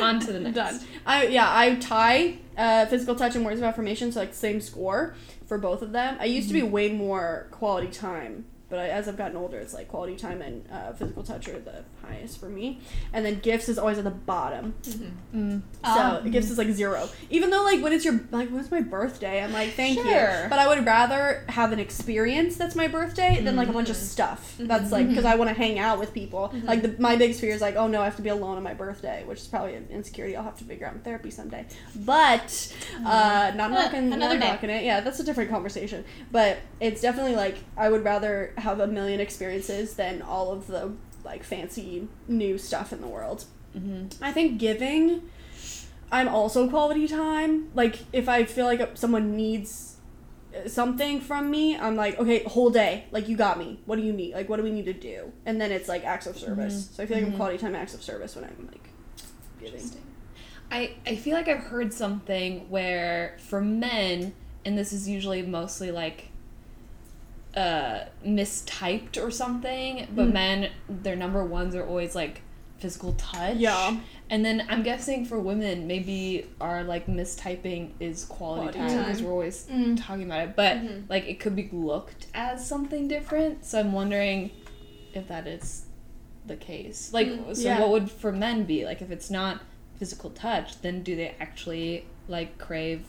On to the next. Done. I, yeah, I tie uh, physical touch and words of affirmation, so, like, same score for both of them. I used mm-hmm. to be way more quality time, but I, as I've gotten older, it's, like, quality time and uh, physical touch are the highest for me. And then gifts is always at the bottom. Mm-hmm. Mm. So, um. gifts is, like, zero. Even though, like, when it's your... Like, when it's my birthday, I'm like, thank sure. you. But I would rather have an experience that's my birthday mm-hmm. than, like, a bunch of stuff. Mm-hmm. That's, like... Because I want to hang out with people. Mm-hmm. Like, the, my biggest fear is, like, oh, no, I have to be alone on my birthday, which is probably an insecurity I'll have to figure out in therapy someday. But... Uh, not knocking... Uh, another not knocking it. Yeah, that's a different conversation. But it's definitely, like, I would rather... have a million experiences than all of the like fancy new stuff in the world. Mm-hmm. I think giving, I'm also quality time. Like if I feel like someone needs something from me, I'm like, okay, whole day. Like you got me. What do you need? Like what do we need to do? And then it's like acts of service. Mm-hmm. So I feel like mm-hmm. I'm quality time acts of service when I'm like giving. I I feel like I've heard something where for men, and this is usually mostly like. Uh, mistyped or something, but mm. men, their number ones are always like physical touch. Yeah. And then I'm guessing for women, maybe our like mistyping is quality, quality time because we're always mm. talking about it, but mm-hmm. like it could be looked as something different. So I'm wondering if that is the case. Like, mm. so yeah. what would for men be? Like, if it's not physical touch, then do they actually like crave?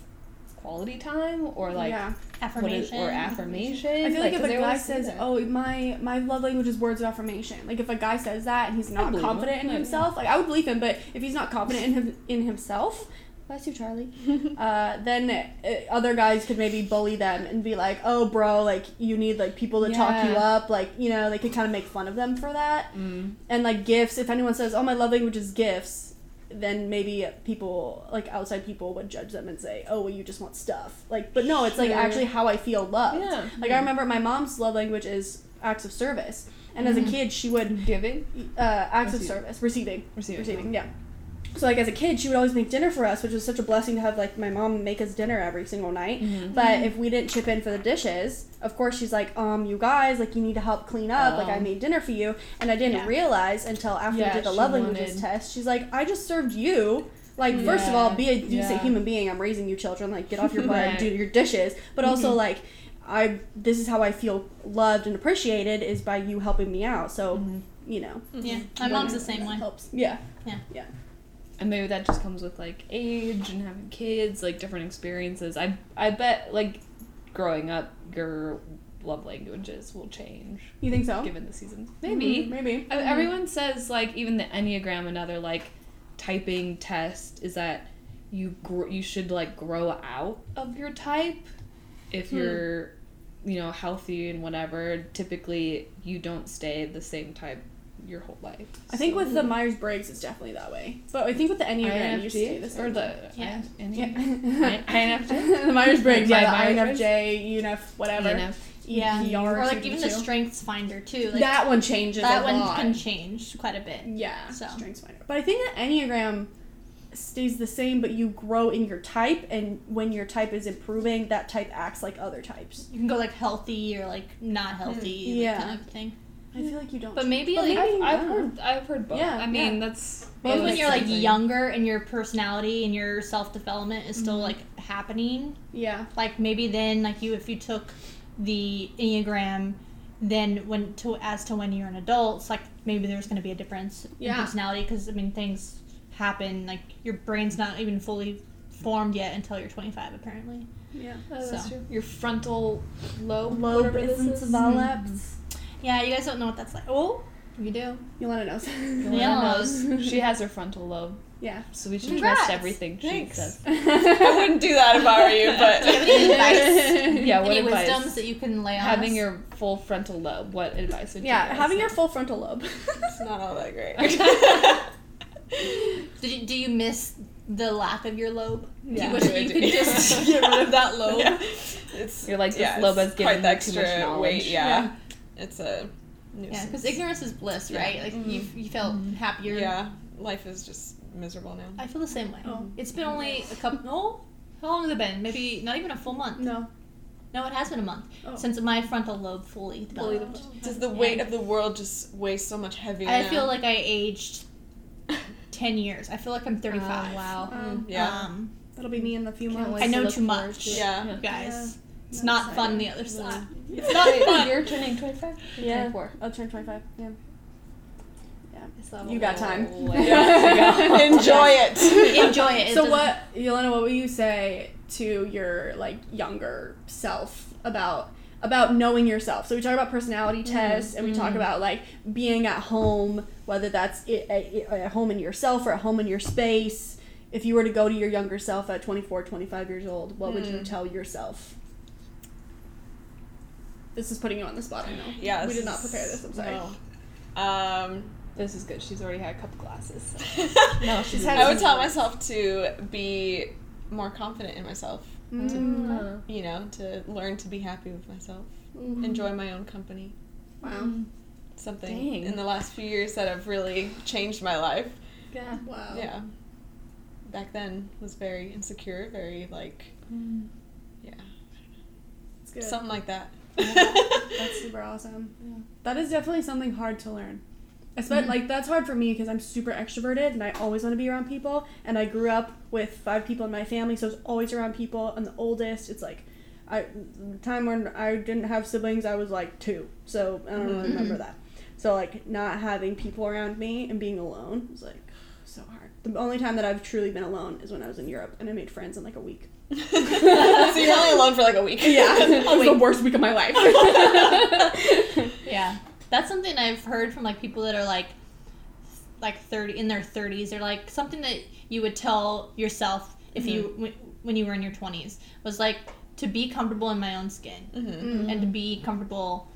Quality time or like yeah. affirmation is, or affirmation. I feel like, like if a guy says, either. "Oh, my my love language is words of affirmation," like if a guy says that and he's not confident him. in himself, like I would believe him. But if he's not confident in him in himself, bless you, Charlie. uh, then uh, other guys could maybe bully them and be like, "Oh, bro, like you need like people to yeah. talk you up." Like you know, they could kind of make fun of them for that. Mm. And like gifts, if anyone says, "Oh, my love language is gifts." Then maybe people, like, outside people would judge them and say, oh, well, you just want stuff. Like, but no, it's, like, actually how I feel loved. Yeah. Like, mm-hmm. I remember my mom's love language is acts of service. And mm-hmm. as a kid, she would... Giving? Uh, acts Receiving. of service. Receiving. Receiving. Receiving, yeah. So, like, as a kid, she would always make dinner for us, which was such a blessing to have, like, my mom make us dinner every single night. Mm-hmm. But mm-hmm. if we didn't chip in for the dishes, of course, she's like, um, you guys, like, you need to help clean up. Oh. Like, I made dinner for you. And I didn't yeah. realize until after yeah, we did the love wanted. languages test, she's like, I just served you. Like, yeah. first of all, be a decent yeah. human being. I'm raising you children. Like, get off your butt right. and do your dishes. But mm-hmm. also, like... I this is how I feel loved and appreciated is by you helping me out. So, mm-hmm. you know. Yeah. My mom's the same way. Helps. Yeah. Yeah. Yeah. And maybe that just comes with like age and having kids, like different experiences. I I bet like growing up your love languages will change. You think so? Given the seasons. Maybe. Mm-hmm. Maybe. I, mm-hmm. Everyone says like even the Enneagram, another like typing test is that you gr- you should like grow out of your type. If you're, hmm. you know, healthy and whatever, typically you don't stay the same type your whole life. I so. think with the Myers-Briggs, it's definitely that way. But I think with the Enneagram, I N F J, you stay the same. Or the yeah. Enneagram. I N F J? The Myers-Briggs, yeah, the I N F J, E N F, whatever. E N F. Yeah. Or like even the Strengths Finder, too. That one changes a lot. That one can change quite a bit. Yeah, Strengths Finder. But I think the Enneagram... stays the same, but you grow in your type, and when your type is improving, that type acts like other types. You can go like healthy or like not healthy, mm. yeah, that kind of thing. I feel like you don't. But maybe but like I've, I've heard, I've heard both. Yeah, I mean yeah. that's maybe when you're like younger and your personality and your self development is still mm-hmm. like happening. Yeah, like maybe then like you if you took the Enneagram then when to as to when you're an adult, it's like maybe there's going to be a difference yeah. in personality, because I mean things happen, like your brain's not even fully formed yet until you're twenty-five apparently. Yeah, oh, so. That's true. Your frontal lobe, lobe isn't developed. Yeah, you guys don't know what that's like. Oh, you do. Yolanda knows. Yolanda knows. She has her frontal lobe. Yeah. So we should Congrats. trust everything Thanks. she says. I wouldn't do that if I were you, but... Do you have any advice? Yeah, what any advice? Any wisdoms that you can lay on Having us? your full frontal lobe, what advice would yeah, you give Yeah, having us? your full frontal lobe. It's not all that great. do, you, do you miss the lack of your lobe? Yeah. Do you wish that you could just get rid of that lobe? Yeah. It's, You're like, this yeah, lobe has given me too much knowledge. Weight, yeah. yeah. It's a nuisance. Yeah, because ignorance is bliss, right? Yeah. Like, mm-hmm. you you felt mm-hmm. happier. Yeah, life is just... miserable now. I feel the same way. Oh. It's been only a couple... No? How long has it been? Maybe not even a full month. No. No, it has been a month. Oh. Since my frontal lobe fully developed. Fully Does the weight yeah. of the world just weigh so much heavier I now? feel like I aged ten years. I feel like I'm thirty-five. Uh, wow. Um, yeah. Um, That'll be me in a few months. I know too much. To yeah. yeah. Guys. Yeah. It's not exciting. fun the other side. Yeah. It's not fun. You're turning twenty-five? Yeah. twenty-four. I'll turn twenty-five. Yeah. So you got time. Enjoy it. Enjoy it. So what, Yelena, what would you say to your, like, younger self about about knowing yourself? So we talk about personality tests, mm. and we mm. talk about, like, being at home, whether that's it, it, at home in yourself or at home in your space. If you were to go to your younger self at twenty-four, twenty-five years old, what mm. would you tell yourself? This is putting you on the spot, I know. Yes. We did not prepare this, I'm sorry. No. Um... This is good. She's already had a couple glasses. So. No, she's had. I would tell myself to be more confident in myself. Mm. To, you know, to learn to be happy with myself, mm. enjoy my own company. Wow, mm. something Dang. in the last few years that have really changed my life. Yeah. Wow. Yeah. Back then was very insecure, very like, mm. yeah, it's good. Something like that. Yeah, that's super awesome. Yeah. That is definitely something hard to learn. I spent, mm-hmm. like, that's hard for me because I'm super extroverted and I always want to be around people. And I grew up with five people in my family, so I was always around people. I'm the oldest. It's like, I the time when I didn't have siblings, I was like two. So I don't really mm-hmm. remember that. So, like, not having people around me and being alone was like so hard. The only time that I've truly been alone is when I was in Europe and I made friends in like a week. So you're only alone for like a week. Yeah. It was the worst week of my life. Yeah. That's something I've heard from, like, people that are, like, like thirty in their thirties. They're, like, something that you would tell yourself if mm-hmm. you w- when you were in your twenties was, like, to be comfortable in my own skin mm-hmm. Mm-hmm. and to be comfortable,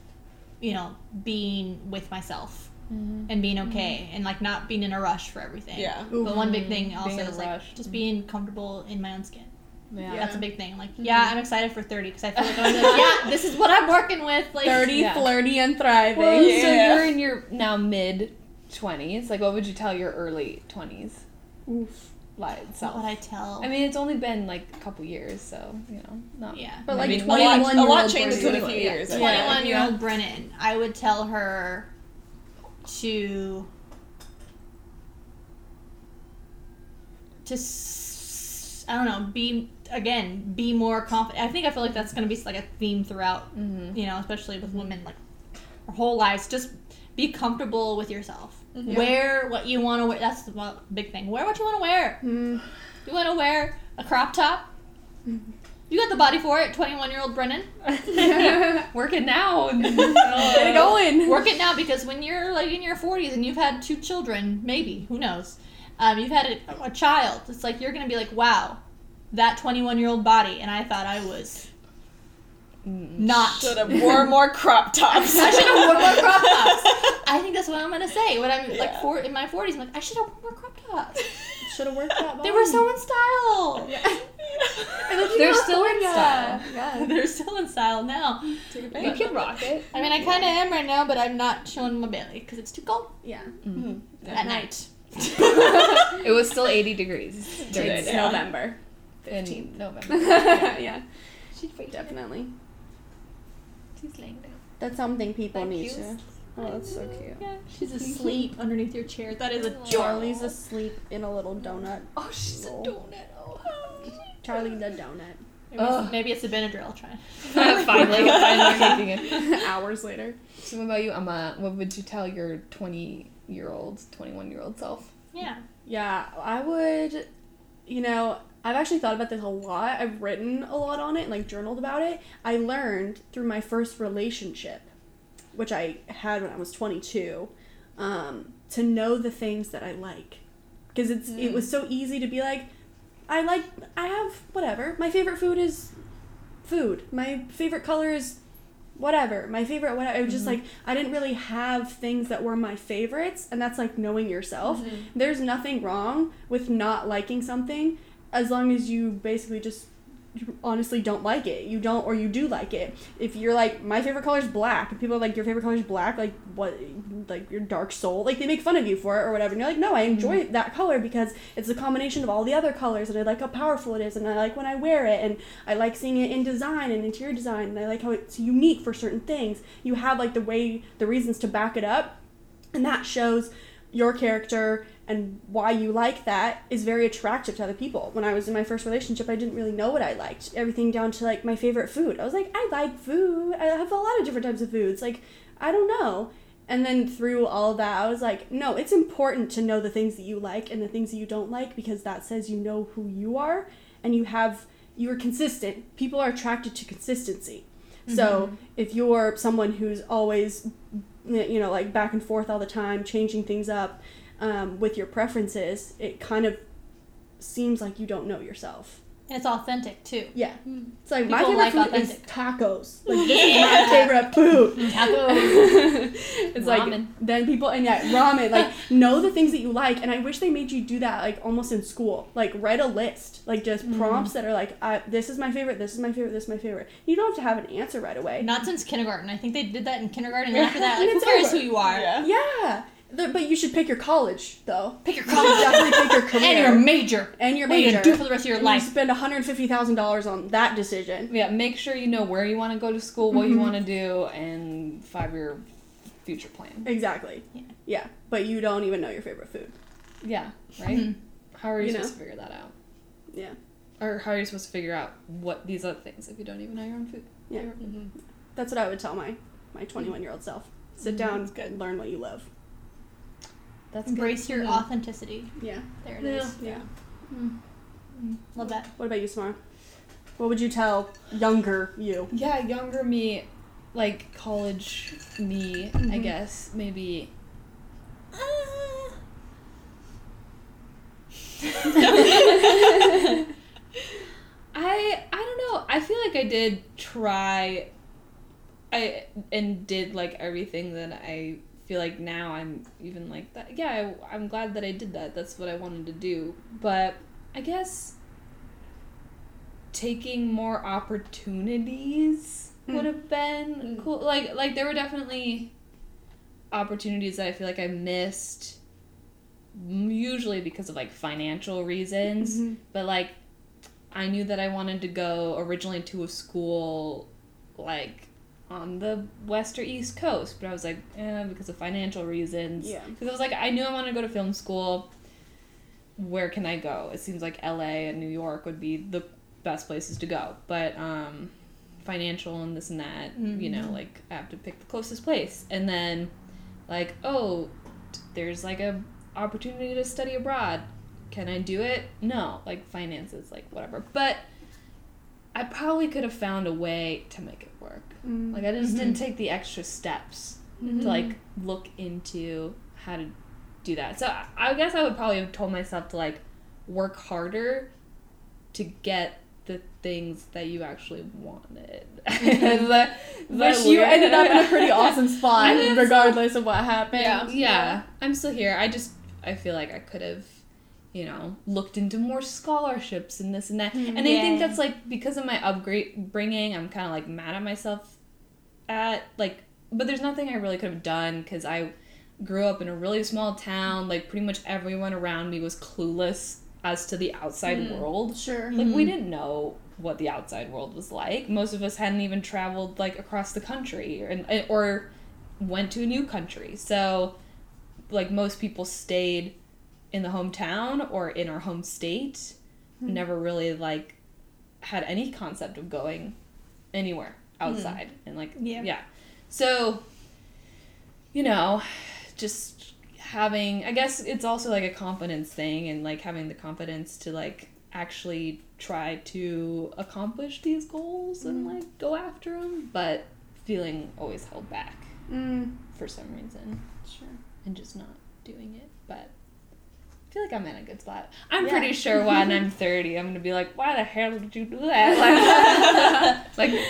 you know, being with myself mm-hmm. and being okay mm-hmm. and, like, not being in a rush for everything. Yeah. Ooh. But one big thing also being is, like, rush. just mm-hmm. being comfortable in my own skin. Yeah. yeah, that's a big thing. Like, mm-hmm. yeah, I'm excited for thirty because I feel like I'm like, yeah, this is what I'm working with. Like, thirty, yeah. flirty, and thriving. Well, yeah. So you're in your now mid twenties. Like, what would you tell your early twenties? Oof, lied self. What would I tell? I mean, it's only been like a couple years, so you know, not. Yeah, but like I mean, twenty-one, a lot, a lot changes in a few years. Yeah. Twenty-one yeah. year old Brennan, I would tell her to to. I don't know, be, again, be more confident. I think I feel like that's going to be, like, a theme throughout, mm-hmm. you know, especially with mm-hmm. women, like, our whole lives. Just be comfortable with yourself. Mm-hmm. Yeah. Wear what you want to wear. That's the big thing. Wear what you want to wear. Mm. You want to wear a crop top? Mm-hmm. You got the body for it, twenty-one-year-old Brennan. Work it now. Get it going. Work it now, because when you're, like, in your forties and you've had two children, maybe, who knows, Um, you've had a, a child. It's like, you're going to be like, wow, that twenty-one-year-old body. And I thought I was not. Should have worn more crop tops. I should have worn more crop tops. I think that's what I'm going to say. When I'm, yeah. like, four, in my forties, I'm like, I should have worn more crop tops. Should have worked that body. They were so in style. Yeah. Like, They're know, still in style. Yeah. They're still in style now. Take a bath. You can rock it. I mean, I kind of yeah. am right now, but I'm not showing my belly because it's too cold. Yeah. Mm-hmm. At night. It was still eighty degrees during it's yeah. November. fifteenth. November. Yeah, yeah. She's definitely. She's laying down. That's something people Thank need to. Oh, that's so cute. Yeah. She's asleep underneath your chair. That is adorable. Charlie's asleep in a little donut. Oh, she's roll. a donut. Oh. Charlie the donut. Maybe, oh. it's, maybe it's a Benadryl try. finally, finally taking it. Hours later. So what about you, Emma? What would you tell your twenty-year-old, twenty-one-year-old self? Yeah. Yeah, I would, you know, I've actually thought about this a lot. I've written a lot on it and, like, journaled about it. I learned through my first relationship, which I had when I was twenty-two, um, to know the things that I like. Because it's mm. it was so easy to be like, I like, I have whatever. My favorite food is food. My favorite color is whatever. My favorite, whatever. It was mm-hmm. just like, I didn't really have things that were my favorites. And that's like knowing yourself. Mm-hmm. There's nothing wrong with not liking something as long as you basically just honestly don't like it. You don't, or you do like it. If you're like, my favorite color is black, and people are like, your favorite color is black, like, what, like, your dark soul, like, they make fun of you for it or whatever, and you're like, no, I enjoy mm-hmm. that color because it's a combination of all the other colors, and I like how powerful it is, and I like when I wear it, and I like seeing it in design and interior design, and I like how it's unique for certain things. You have, like, the way, the reasons to back it up, and that shows your character and why you like that is very attractive to other people. When I was in my first relationship, I didn't really know what I liked. Everything down to, like, my favorite food. I was like, I like food. I have a lot of different types of foods. Like, I don't know. And then through all of that, I was like, no, it's important to know the things that you like and the things that you don't like, because that says you know who you are and you have, you're consistent. People are attracted to consistency. Mm-hmm. So if you're someone who's always, you know, like, back and forth all the time, changing things up, Um, with your preferences, it kind of seems like you don't know yourself. And it's authentic, too. Yeah. It's like, people, my favorite like food authentic. Is tacos. Like, yeah. My favorite food. Tacos. It's ramen. Like, then people, and yeah, ramen, like, know the things that you like, and I wish they made you do that, like, almost in school. Like, write a list. Like, just prompts mm. that are like, I, this is my favorite, this is my favorite, this is my favorite. You don't have to have an answer right away. Not since kindergarten. I think they did that in kindergarten, and after that, like, who cares who you are? Yeah. yeah. But you should pick your college, though. Pick your college. Definitely pick your career. And your major. And your major. What are you going to do for the rest of your and life? You spend one hundred fifty thousand dollars on that decision. Yeah, make sure you know where you want to go to school, what mm-hmm. you want to do, and five-year future plan. Exactly. Yeah. yeah. But you don't even know your favorite food. Yeah, right? Mm-hmm. How are you, you supposed know? To figure that out? Yeah. Or how are you supposed to figure out what these other things if you don't even know your own food? Yeah. Mm-hmm. That's what I would tell my, my twenty-one-year-old self. Sit mm-hmm. down and learn what you love. That's Embrace good. Your mm. authenticity. Yeah. There it is. Yeah. yeah. Mm. Mm. Love that. What about you, Samara? What would you tell younger you? Yeah, younger me, like college me, mm-hmm. I guess. Maybe. Uh... I I don't know. I feel like I did try I and did like everything that I feel like now I'm even like that. Yeah, I, I'm glad that I did that. That's what I wanted to do. But I guess taking more opportunities mm. would have been mm. cool. Like, like there were definitely opportunities that I feel like I missed, usually because of, like, financial reasons. Mm-hmm. But, like, I knew that I wanted to go originally to a school, like, on the west or east coast, but I was like, eh, because of financial reasons. Yeah. Because I was like, I knew I wanted to go to film school. Where can I go? It seems like L A and New York would be the best places to go, but um, financial and this and that, mm-hmm. you know, like, I have to pick the closest place. And then, like, oh, there's, like, a opportunity to study abroad. Can I do it? No. Like, finances, like, whatever. But I probably could have found a way to make it work. Mm-hmm. Like, I just mm-hmm. didn't take the extra steps mm-hmm. to, like, look into how to do that. So I guess I would probably have told myself to, like, work harder to get the things that you actually wanted. Mm-hmm. that, that Which you ended up in a pretty awesome spot, regardless still, of what happened. Yeah. yeah. Yeah. I'm still here. I just, I feel like I could have, you know, looked into more scholarships and this and that. And yeah. I think that's, like, because of my upbringing, I'm kind of, like, mad at myself at, like, but there's nothing I really could have done because I grew up in a really small town. Like, pretty much everyone around me was clueless as to the outside mm. world. Sure. Like, mm-hmm. we didn't know what the outside world was like. Most of us hadn't even traveled, like, across the country or, or went to a new country. So, like, most people stayed in the hometown or in our home state, mm-hmm. never really, like, had any concept of going anywhere outside. Mm. And, like, yeah. yeah. So, you know, just having, I guess it's also, like, a confidence thing and, like, having the confidence to, like, actually try to accomplish these goals and, mm. like, go after them, but feeling always held back mm. for some reason. Sure. And just not doing it, but I feel like I'm in a good spot. I'm yeah. pretty sure when I'm thirty, I'm going to be like, why the hell did you do that? Like, like,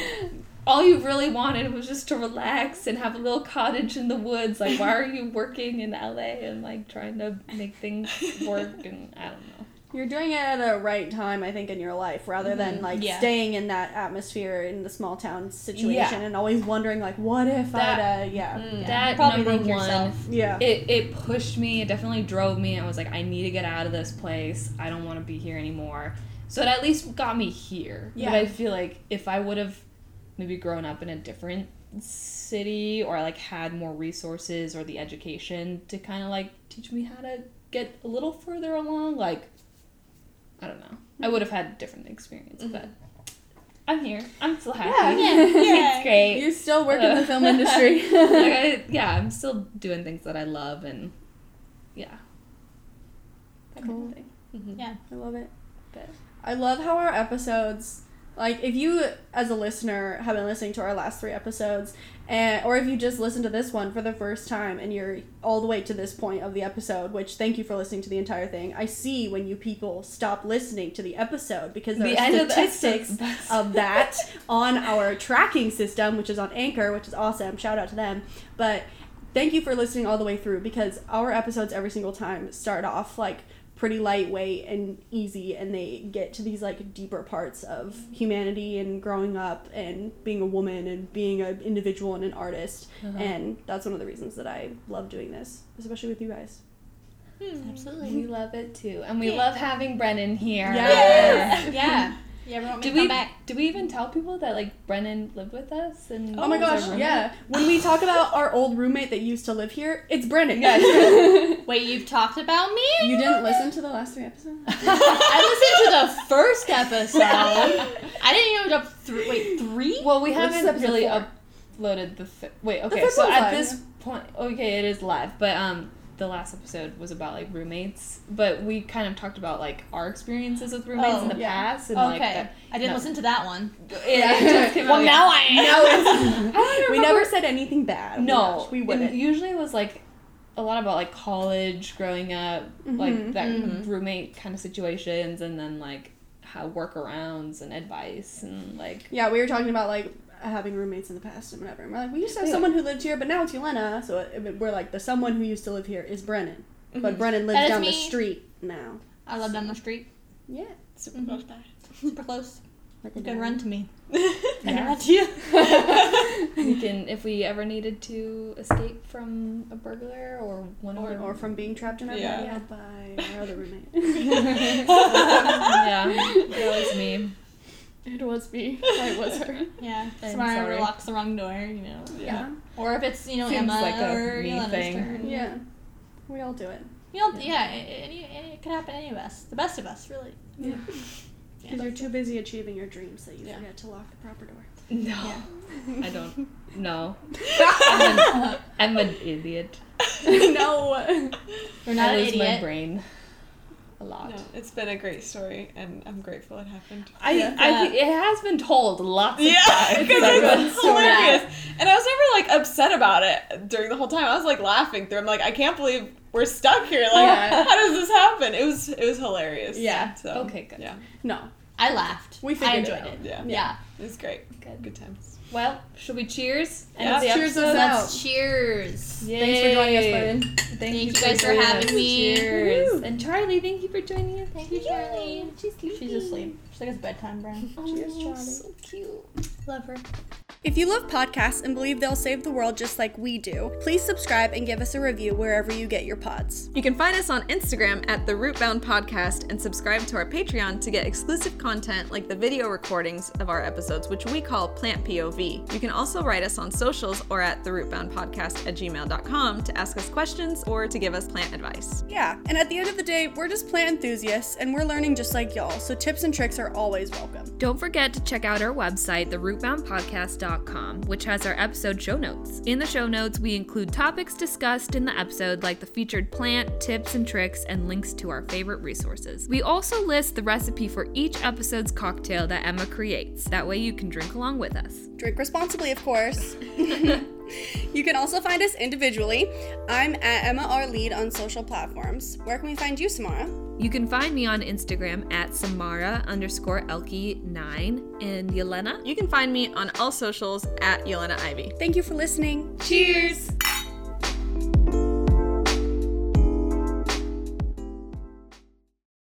all you really wanted was just to relax and have a little cottage in the woods. Like, why are you working in L A and, like, trying to make things work? And I don't know. You're doing it at the right time, I think, in your life, rather mm-hmm. than, like, yeah. staying in that atmosphere in the small town situation yeah. and always wondering, like, what if that, I'd, uh, yeah. Mm, yeah. That, probably number one, yourself. Yeah. It, it pushed me, it definitely drove me. I was like, I need to get out of this place. I don't want to be here anymore. So it at least got me here. Yeah. But I feel like if I would have maybe grown up in a different city or, like, had more resources or the education to kind of, like, teach me how to get a little further along, like, I don't know. I would have had a different experience, mm-hmm. but I'm here. I'm still happy. Yeah, yeah, yeah. It's great. You still work uh, in the film industry. Like I, yeah, I'm still doing things that I love, and yeah. That cool. kind of thing. Mm-hmm. Yeah, I love it. But I love how our episodes, like, if you, as a listener, have been listening to our last three episodes, and or if you just listened to this one for the first time and you're all the way to this point of the episode, which thank you for listening to the entire thing, I see when you people stop listening to the episode because there the are statistics of, the of that on our tracking system, which is on Anchor, which is awesome. Shout out to them. But thank you for listening all the way through because our episodes every single time start off, like, pretty lightweight and easy, and they get to these, like, deeper parts of humanity and growing up and being a woman and being an individual and an artist, uh-huh. and that's one of the reasons that I love doing this, especially with you guys. Hmm. Absolutely. We love it, too, and we yeah. love having Brennan here. Yes! yes. yeah. Yeah, everyone did we back. Did we even tell people that, like, Brennan lived with us? And oh my gosh, yeah. When we talk about our old roommate that used to live here, it's Brennan. Yeah. Wait, you've talked about me? You didn't listen to the last three episodes? I listened to the first episode. I didn't even up three. Wait, three? Well, we haven't really four? uploaded the... Fi- Wait, okay, so at live. this point... Okay, it is live, but... um. The last episode was about, like, roommates, but we kind of talked about, like, our experiences with roommates oh, in the yeah. past. And, okay. Like, that, I didn't no. listen to that one. Yeah, it just came well, out, now like, I am. Now it's, we never said anything bad. No. We, we wouldn't. It usually it was, like, a lot about, like, college, growing up, mm-hmm, like, that mm-hmm. roommate kind of situations, and then, like, how workarounds and advice and, like... Yeah, we were talking about, like... having roommates in the past and whatever. And we're like, we used to have yeah. someone who lived here, but now it's Yelena. So it, we're like, the someone who used to live here is Brennan. Mm-hmm. But Brennan lives down me. the street now. I live so. down the street. Yeah. Super mm-hmm. close by. Super close. Like you can run to me. I can run to you. You can, if we ever needed to escape from a burglar or one or, or from being trapped in our yeah. bed by our other roommate. Yeah. That was me. It was me. I was her. Yeah. Someone locks the wrong door, you know. Yeah. yeah. Or if it's, you know, seems Emma like or Yelena's turn. Yeah. We all do it. We all, yeah. yeah it, it, it could happen to any of us. The best of us, really. Yeah. Because yeah. you're too busy achieving your dreams that you yeah. forget to lock the proper door. No. Yeah. I don't. No. I'm, an, I'm an idiot. No. You're not I an lose idiot. my brain. A lot. No, it's been a great story, and I'm grateful it happened. I, yeah. I it has been told lots of yeah, times. Yeah, because it's hilarious. Story. And I was never, like, upset about it during the whole time. I was, like, laughing through. I'm like, I can't believe we're stuck here. Like, yeah. how does this happen? It was it was hilarious. Yeah. So, okay, good. Yeah. No. I laughed. We figured it out. I enjoyed it. Yeah. Yeah. yeah. It was great. Good. Good times. Well, should we cheers? Yeah. Let's cheers us out. Let's cheers. Yay. Thanks for joining us, Brennan. Thank, thank you, you guys for having us. me. Cheers. Woo. And Charlie, thank you for joining us. Thank you, Charlie. She's sleeping. She's asleep. She's like, it's bedtime, Brennan. Oh, cheers, Charlie. So cute. Love her. If you love podcasts and believe they'll save the world just like we do, please subscribe and give us a review wherever you get your pods. You can find us on Instagram at the Rootbound Podcast and subscribe to our Patreon to get exclusive content like the video recordings of our episodes, which we call Plant P O V. You can also write us on socials or at the Rootbound Podcast at gmail dot com to ask us questions or to give us plant advice. Yeah, and at the end of the day, we're just plant enthusiasts and we're learning just like y'all, so tips and tricks are always welcome. Don't forget to check out our website, the rootbound podcast dot com, which has our episode show notes. In the show notes, we include topics discussed in the episode like the featured plant, tips and tricks, and links to our favorite resources. We also list the recipe for each episode's cocktail that Emma creates. That way you can drink along with us. Drink responsibly, of course. You can also find us individually. I'm at Emma R. Lead on social platforms. Where can we find you, Samara? You can find me on Instagram at Samara underscore Elke nine. And Yelena? You can find me on all socials at Yelena Ivy. Thank you for listening. Cheers!